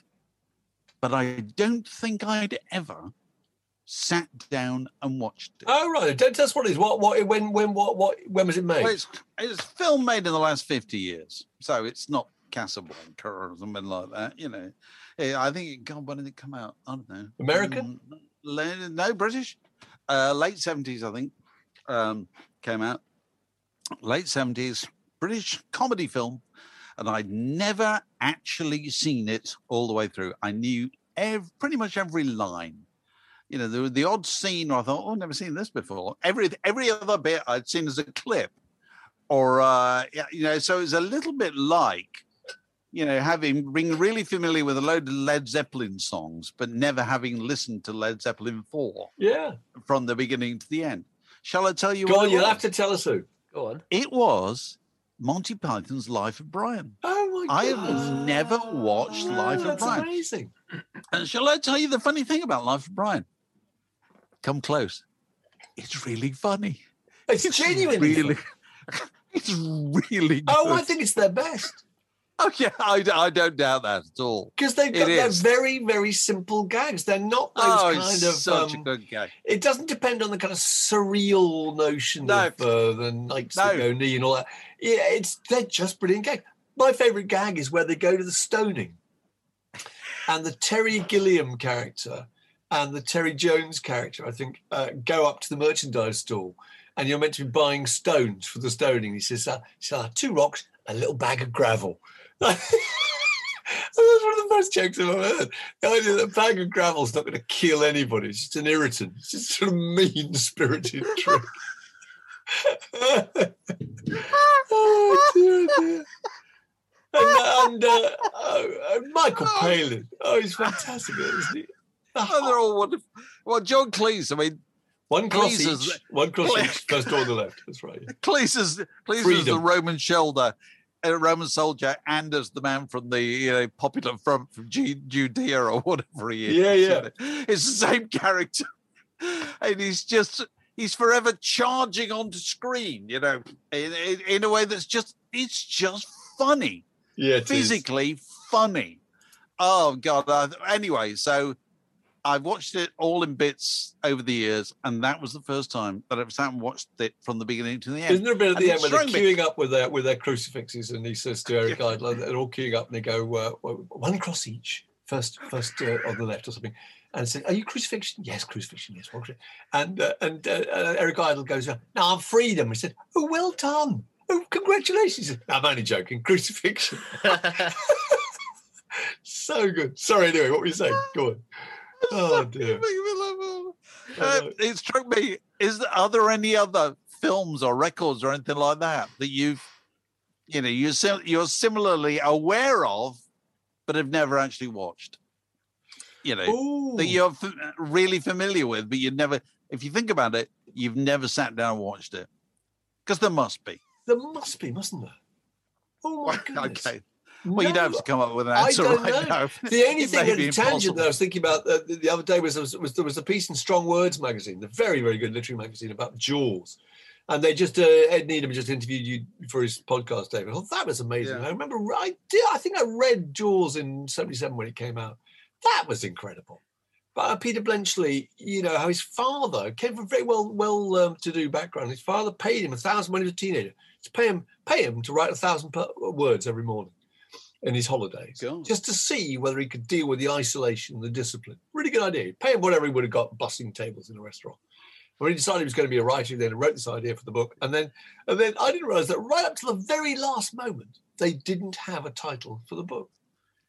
but I don't think I'd ever sat down and watched it. Oh, right. Don't tell us what it is. When was it made? Well, it's film made in the last 50 years, so it's not Casablanca or something like that, you know. I think, when did it come out? I don't know. American? No, British. Late 70s, I think, came out. Late 70s, British comedy film. And I'd never actually seen it all the way through. I knew pretty much every line. You know, there was the odd scene where I thought, I've never seen this before. Every other bit I'd seen as a clip. Or, you know, so it's a little bit like, you know, being really familiar with a load of Led Zeppelin songs, but never having listened to Led Zeppelin 4. Yeah. From the beginning to the end. Shall I tell you what? Go on, you'll have to tell us who. Go on. It was Monty Python's Life of Brian. Oh, my God. I have never watched Life of Brian. That's amazing. And shall I tell you the funny thing about Life of Brian? Come close. It's really funny. It's genuine. It's really good. Oh, I think it's their best. Oh, yeah, I don't doubt that at all. Because they've got their very, very simple gags. They're not those such a good gag. It doesn't depend on the kind of surreal notion of the Knights of O'Neill and all that. Yeah, they're just brilliant gags. My favourite gag is where they go to the stoning and the Terry Gilliam character and the Terry Jones character, I think, go up to the merchandise stall and you're meant to be buying stones for the stoning. He says, 2 rocks, a little bag of gravel. That's one of the best jokes I've ever heard. The idea that a bag of gravel's not going to kill anybody. It's just an irritant. It's just sort of mean-spirited trick. Oh, dear, dear. And Michael Palin. Oh, he's fantastic, isn't he? Oh, they're all wonderful. Well, John Cleese, I mean... One cross each goes to the left. That's right. Yeah. Cleese is the Roman shoulder. A Roman soldier, and as the man from the Popular Front from Judea or whatever he is. Yeah. It's the same character. And he's forever charging onto screen, you know, in a way that's just funny. Yeah, physically funny. Oh, God. Anyway, so I've watched it all in bits over the years, and that was the first time that I've sat and watched it from the beginning to the end. Isn't there a bit at the end where they're queuing up with their crucifixes, and he says to Eric Idle, they're all queuing up, and they go, one cross each, first on the left or something. And he says, are you crucifixion? Yes, crucifixion, yes. And Eric Idle goes, no, I'm freedom. He said, oh, well done. Oh, congratulations. He said, I'm only joking, crucifixion. So good. Sorry, anyway, what were you saying? Go on. Oh, dear. It struck me, are there any other films or records or anything like that that you're similarly aware of but have never actually watched? You know, that you're really familiar with, but if you think about it, you've never sat down and watched it. Because there must be. There must be, mustn't there? Oh, my goodness. Okay. Well, no, you don't have to come up with an answer right now. The only thing at a tangent that I was thinking about the other day was there was a piece in Strong Words magazine, the very, very good literary magazine, about Jaws. And they Ed Needham just interviewed you for his podcast, David. Oh, that was amazing. Yeah. I remember, I think I read Jaws in 77 when it came out. That was incredible. But Peter Blenchley, you know, how his father came from a very well-to-do background. His father paid him 1,000 when he was a teenager to pay him to write 1,000 words every morning in his holidays, just to see whether he could deal with the isolation, the discipline. Really good idea. Pay him whatever he would have got bussing tables in a restaurant. When he decided he was going to be a writer, then he wrote this idea for the book, and then I didn't realise that right up to the very last moment they didn't have a title for the book.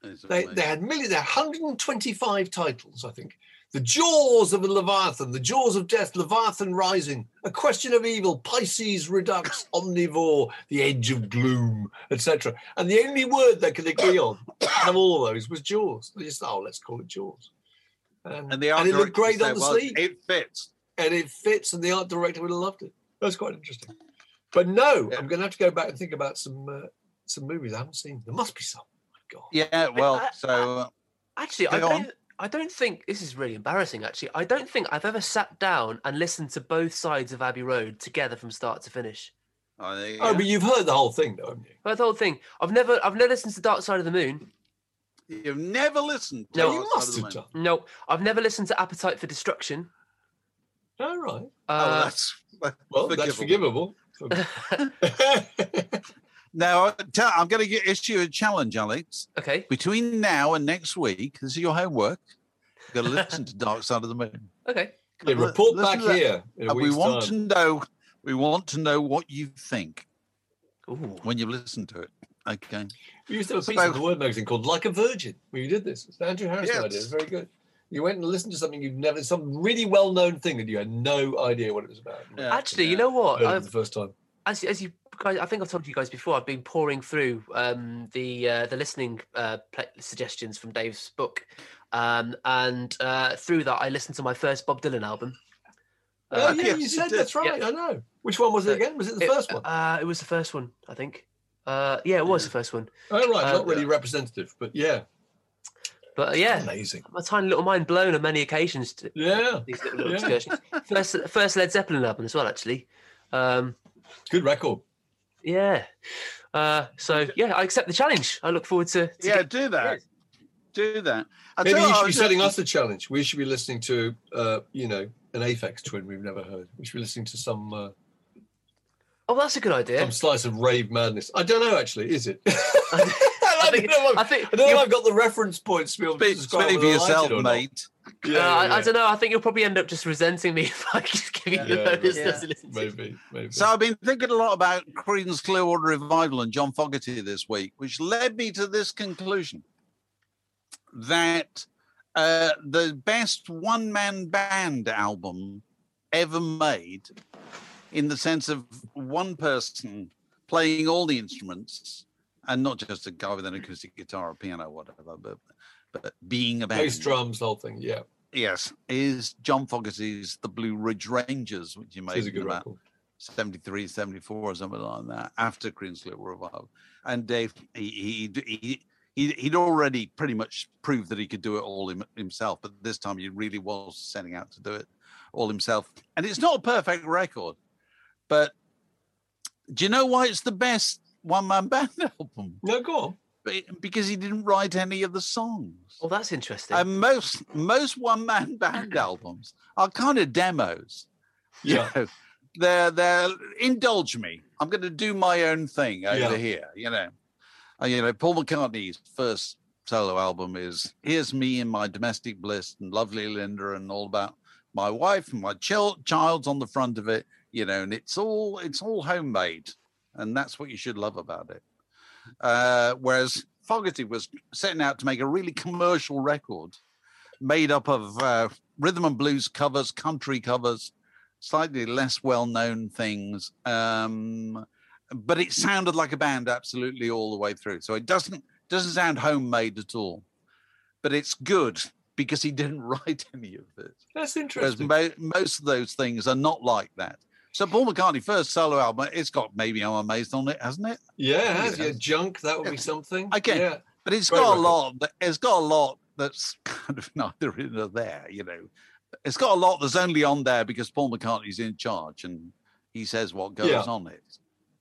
They had 125 titles, I think. The Jaws of the Leviathan, The Jaws of Death, Leviathan Rising, A Question of Evil, Pisces Redux, Omnivore, The Edge of Gloom, etc. And the only word they could agree on out of all of those was Jaws. They just, let's call it Jaws. And it looked great on the sleeve. It fits. And the art director would have loved it. That's quite interesting. But no, yeah. I'm going to have to go back and think about some movies I haven't seen. There must be some. God. Yeah, well, I don't think this is really embarrassing. Actually, I don't think I've ever sat down and listened to both sides of Abbey Road together from start to finish. But you've heard the whole thing, though, haven't you? Heard the whole thing. I've never listened to Dark Side of the Moon. You've never listened? No, you must have done. No, I've never listened to Appetite for Destruction. Oh, right. That's forgivable. Now, I'm going to issue a challenge, Alex. Okay. Between now and next week, this is your homework. You've got to listen to Dark Side of the Moon. Okay. Yeah, report back here. We want to know what you think. Ooh. When you've listened to it. Okay. We used to have a piece in the Word magazine called "Like a Virgin." We did this. It's Andrew Harris' idea. It's very good. You went and listened to something some really well-known thing that you had no idea what it was about. Yeah. Actually, you know what? It was the first time. As you guys, I think I've told you guys before, I've been pouring through the listening suggestions from Dave's book, and through that I listened to my first Bob Dylan album. You said that's right. Yeah. I know. Which one was it again? Was it the first one? It was the first one, I think. It was the first one. Oh right, not really representative, but yeah. But yeah, amazing. My tiny little mind blown on many occasions. These little excursions. First Led Zeppelin album as well, actually. Good record. Yeah. I accept the challenge. I look forward to do that. It. Do that. Maybe you should be setting us a challenge. We should be listening to, an Aphex Twin we've never heard. We should be listening to some... that's a good idea. Some slice of rave madness. I don't know, actually, is it? I don't know if I've got the reference points to be able to describe it. Speak for yourself, mate. I don't know. I think you'll probably end up just resenting me if I just give you those to listen to. Maybe. So I've been thinking a lot about Creedence Clearwater Revival and John Fogerty this week, which led me to this conclusion that the best one-man band album ever made, in the sense of one person playing all the instruments, and not just a guy with an acoustic guitar or piano or whatever, but being a band. Bass, drums, the whole thing, yeah. Yes, is John Fogerty's The Blue Ridge Rangers, which you made in about 73, 74 or something like that, after Creedence Clearwater Revival. And Dave, he'd already pretty much proved that he could do it all himself, but this time he really was setting out to do it all himself. And it's not a perfect record, but do you know why it's the best one-man band album? No, go on. Because he didn't write any of the songs. Oh, that's interesting. And most one-man band albums are kind of demos. Yeah. You know, they're indulge me. I'm going to do my own thing over here. You know, Paul McCartney's first solo album is "Here's Me in My Domestic Bliss" and "Lovely Linda" and all about my wife and my child's on the front of it. You know, and it's all homemade, and that's what you should love about it. Whereas Fogerty was setting out to make a really commercial record made up of rhythm and blues covers, country covers, slightly less well-known things. But it sounded like a band absolutely all the way through. So it doesn't sound homemade at all. But it's good because he didn't write any of it. That's interesting. Whereas most of those things are not like that. So Paul McCartney's first solo album, it's got "Maybe I'm Amazed" on it, hasn't it? Yeah, it has. Yeah, "Junk", that would be something. Okay, yeah. But it's got a lot. It's got a lot that's kind of neither here nor there. You know, it's got a lot that's only on there because Paul McCartney's in charge and he says what goes on it.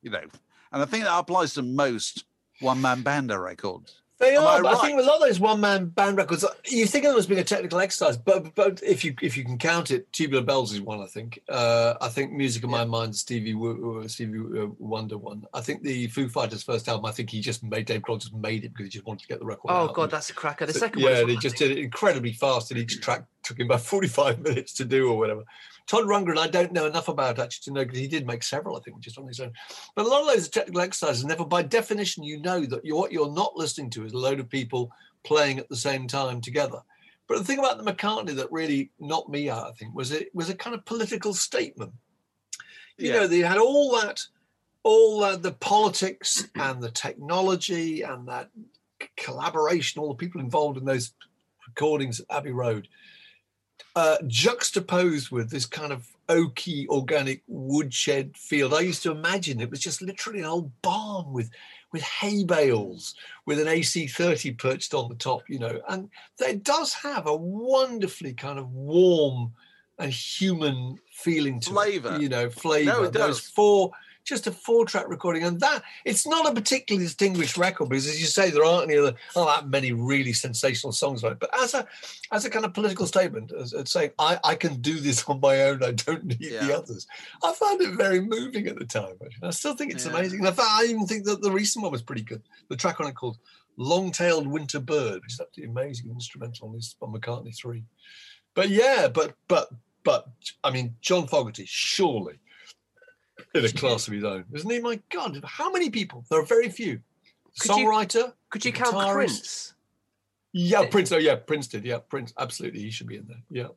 You know, and I think that applies to most one-man band records. They are. But right? I think a lot of those one-man band records, you think of them as being a technical exercise, but if you can count it, Tubular Bells is one. I think. I think Music of My Mind, Stevie Wonder one. I think the Foo Fighters' first album. I think Dave Grohl just made it because he just wanted to get the record out. Oh God, that's a cracker. The second one. Yeah, they just did it incredibly fast, and each track took him about 45 minutes to do or whatever. Todd Rundgren, I don't know enough about actually to know, because he did make several, I think, just on his own. But a lot of those technical exercises, never by definition, you know that what you're not listening to is a load of people playing at the same time together. But the thing about the McCartney that really knocked me out, I think, was it was a kind of political statement. You know, they had all that, the politics and the technology and that collaboration, all the people involved in those recordings at Abbey Road. Juxtaposed with this kind of oaky organic woodshed field. I used to imagine it was just literally an old barn with hay bales with an AC-30 perched on the top, you know. And it does have a wonderfully kind of warm and human feeling to it. You know, flavour. No, it does. Just a four-track recording, and that it's not a particularly distinguished record because, as you say, there aren't any other that many really sensational songs about it. But as a kind of political statement, as saying I can do this on my own, I don't need the others. I found it very moving at the time. Actually. I still think it's amazing. And I even think that the recent one was pretty good. The track on it called "Long-Tailed Winter Bird," which is absolutely amazing instrumental on McCartney 3. But but I mean, John Fogerty, surely. In a class of his own, isn't he? My God, how many people? There are very few. Songwriter. Could you count Prince? Yeah, Prince. Oh, yeah, Prince did. Yeah, Prince. Absolutely, he should be in there. Yeah.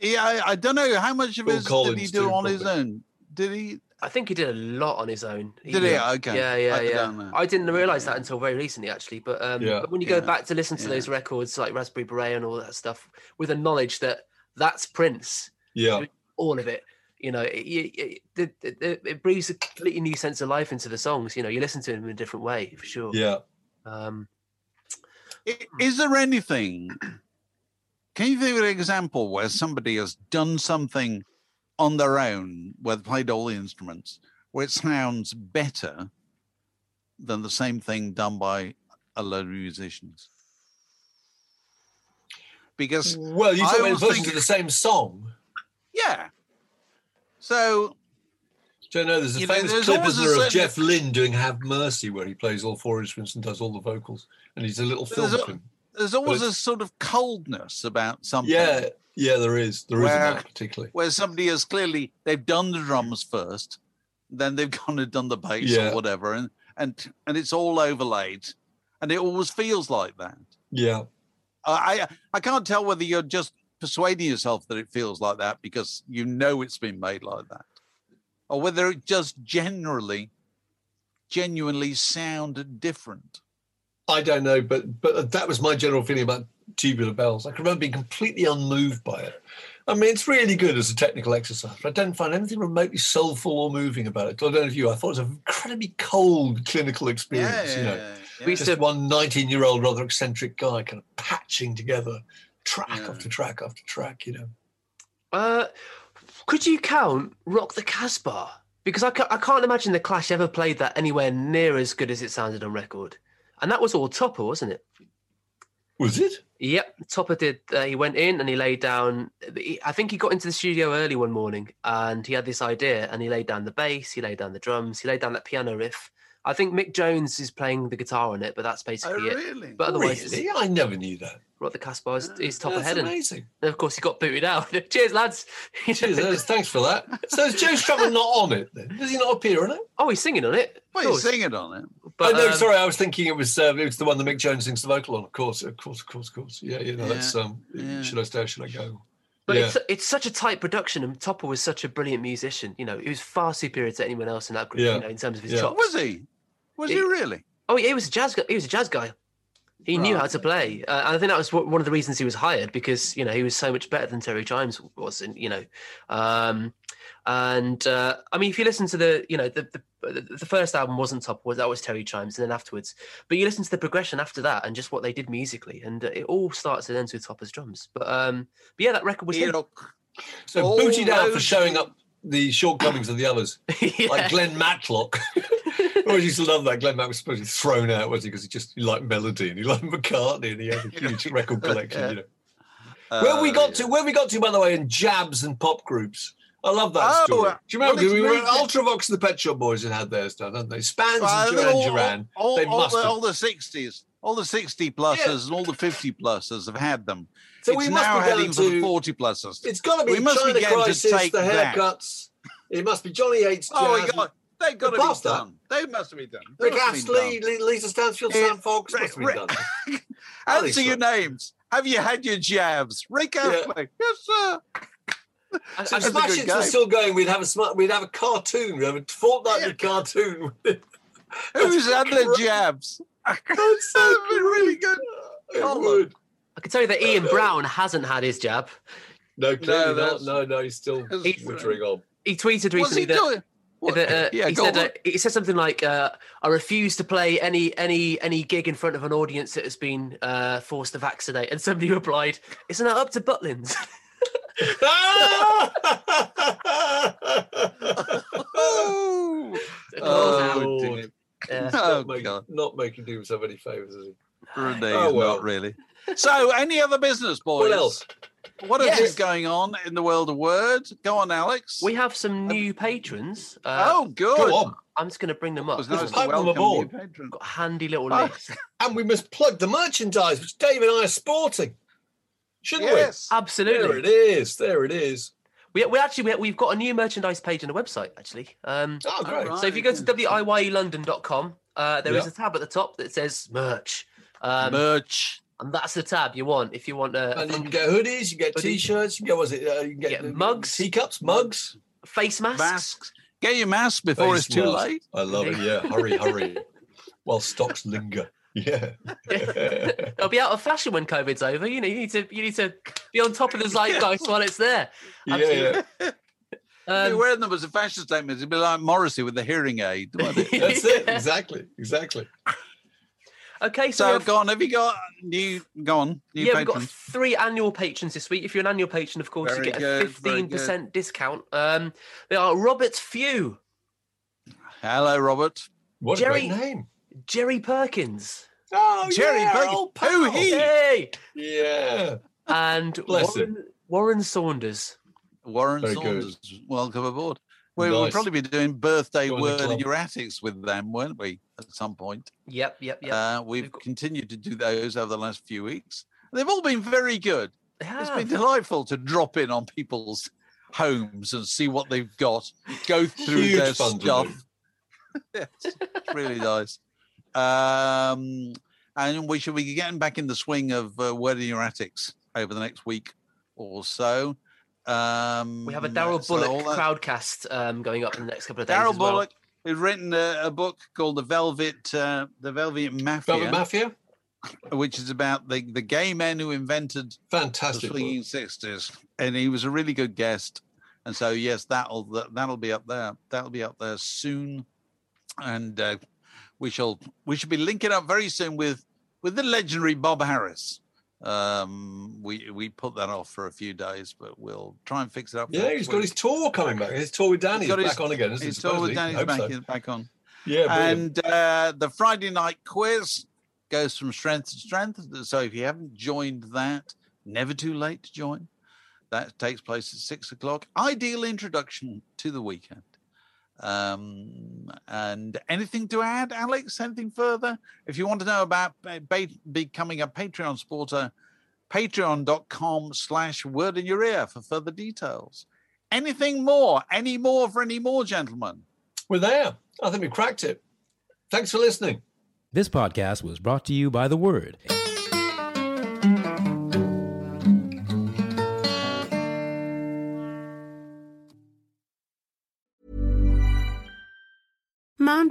Yeah, I don't know how much of his did he do on his own. Did he? I think he did a lot on his own. Did he? Okay. Yeah. I didn't realise that until very recently, actually. But, but when you go back to listen to those records, like Raspberry Beret and all that stuff, with a knowledge that that's Prince. Yeah. All of it. You know, it breathes a completely new sense of life into the songs. You know, you listen to them in a different way, for sure. Yeah. Is there anything? Can you think of an example where somebody has done something on their own, where they played all the instruments, where it sounds better than the same thing done by a load of musicians? Because you talk about listening to the same song. Yeah. So, don't know. There's a famous clip, isn't there, of Jeff Lynne doing "Have Mercy," where he plays all four instruments and does all the vocals, and he's a little film. There's always a sort of coldness about something. Yeah, there is. There is in that particularly, where somebody has clearly they've done the drums first, then they've gone and done the bass or whatever, and it's all overlaid, and it always feels like that. Yeah, I can't tell whether you're just persuading yourself that it feels like that because you know it's been made like that, or whether it just genuinely sounded different. I don't know, but that was my general feeling about Tubular Bells. I can remember being completely unmoved by it. I mean, it's really good as a technical exercise, but I don't find anything remotely soulful or moving about it. I don't know if I thought it was an incredibly cold clinical experience, We just said one 19-year-old rather eccentric guy kind of patching together track after track after track, you know. Could you count Rock the Casbah? Because I can't imagine the Clash ever played that anywhere near as good as it sounded on record. And that was all Topper, wasn't it? Was it? Yep, Topper did. He went in and he laid down. I think he got into the studio early one morning and he had this idea and he laid down the bass, he laid down the drums, he laid down that piano riff. I think Mick Jones is playing the guitar on it, but that's basically it. Really? But otherwise, really? I never knew that. Rock the Casbah is top of head. That's amazing. And of course, he got booted out. Cheers, lads. Cheers, thanks for that. So is Joe Strummer not on it then? Does he not appear on it? Oh, he's singing on it. Well, he's singing on it. But, oh, no, sorry, I was thinking it was the one that Mick Jones sings the vocal on. Of course. Yeah. That's Should I Stay or Should I Go? But it's such a tight production, and Topper was such a brilliant musician. You know, he was far superior to anyone else in that group. You know, in terms of his chops. Was he? Was he really? Oh, yeah, he was a jazz guy. He knew how to play, and I think that was one of the reasons he was hired, because you know he was so much better than Terry Chimes was. I mean, if you listen to the first album wasn't Topper, that was Terry Chimes, and then afterwards. But you listen to the progression after that and just what they did musically, and it all starts and ends with Topper's drums. But yeah, that record was him. So booted out for showing up the shortcomings of the others, like Glenn Matlock. always used to love that Glenn Mack was supposed to be thrown out, wasn't he? Because he just liked melody and he liked McCartney and he had a huge record collection, yeah. You know. Where we got to, by the way, in jabs and pop groups. I love that story. Do you remember? We were at Ultravox, the Pet Shop Boys, and had theirs done, hadn't they? Spans and Duran Duran. All the 60s, all the 60-plussers and all the 50-plussers have had them. So it's we must now be heading for the 40-plussers. It's got to be China Crisis, the haircuts. It must be Johnny Hates Jazz. Oh, my God. They've got to be done. They must have been done. Rick Astley, Lisa Stansfield, Sam Fox. Must have been done. Answer your names. Have you had your jabs? Rick Astley. Yes, sir. And Smash Hits was still going. We'd have a cartoon. We'd have a fortnightly cartoon. Who's had their jabs? That's been really good. I can tell you that Ian Brown hasn't had his jab. No, clearly not. No, he's still wittering on. He tweeted recently he said something like, "I refuse to play any gig in front of an audience that has been forced to vaccinate." And somebody replied, "Isn't that up to Butlins?" Oh, yeah. Not making himself any favours, is he? Not really. So, any other business, boys? What else? What is going on in the world of words? Go on, Alex. We have some new patrons. Good. Go on. I'm just going to bring them up. We've got a handy little list. And we must plug the merchandise, which Dave and I are sporting. Shouldn't we? Absolutely. There it is. We've got a new merchandise page on the website, actually. Great. Right. So if you go to WIYELondon.com, there is a tab at the top that says merch. Merch. And that's the tab you want if you want. And you can get hoodies, you can get t-shirts, you can get mugs, teacups, mugs, face masks. Get your mask before it's too late. I love it. Yeah, hurry, while stocks linger. Yeah, it'll be out of fashion when COVID's over. You know, you need to be on top of the zeitgeist while it's there. Absolutely. Yeah. Wearing them as a fashion statement, it'd be like Morrissey with the hearing aid. Wasn't it? That's it. Exactly. Okay, so go on. Have you got new? Go on. Patrons. We've got 3 annual patrons this week. If you're an annual patron, of course, you get a 15% discount. They are Robert Few. Hello, Robert. What a great name. Jerry Perkins. Oh, Jerry Perkins. Oh, he. Hey. Yeah. And Warren Saunders. Very good. Welcome aboard. We'll probably be doing birthday word in your attics with them, weren't we, at some point? Yep. We've continued to do those over the last few weeks. They've all been very good. It's been delightful to drop in on people's homes and see what they've got, go through their stuff. It's really nice. And we should be getting back in the swing of word in your attics over the next week or so. We have a Daryl Bullock crowdcast going up in the next couple of days. Daryl Bullock has written a book called The Velvet Mafia, which is about the gay men who invented the swinging 60s, and he was a really good guest. And so, yes, that'll be up there. That'll be up there soon, and we should be linking up very soon with the legendary Bob Harris. We put that off for a few days, but we'll try and fix it up. Yeah, he's got his tour coming back. His tour with Danny is back on again. His tour with Danny's back on. Yeah, brilliant. And the Friday night quiz goes from strength to strength. So if you haven't joined that, never too late to join. That takes place at 6:00. Ideal introduction to the weekend. And anything to add, Alex? Anything further? If you want to know about becoming a Patreon supporter, patreon.com/wordinyour ear for further details. Anything more? Any more for any more, gentlemen? We're there. I think we cracked it. Thanks for listening. This podcast was brought to you by The Word. Mom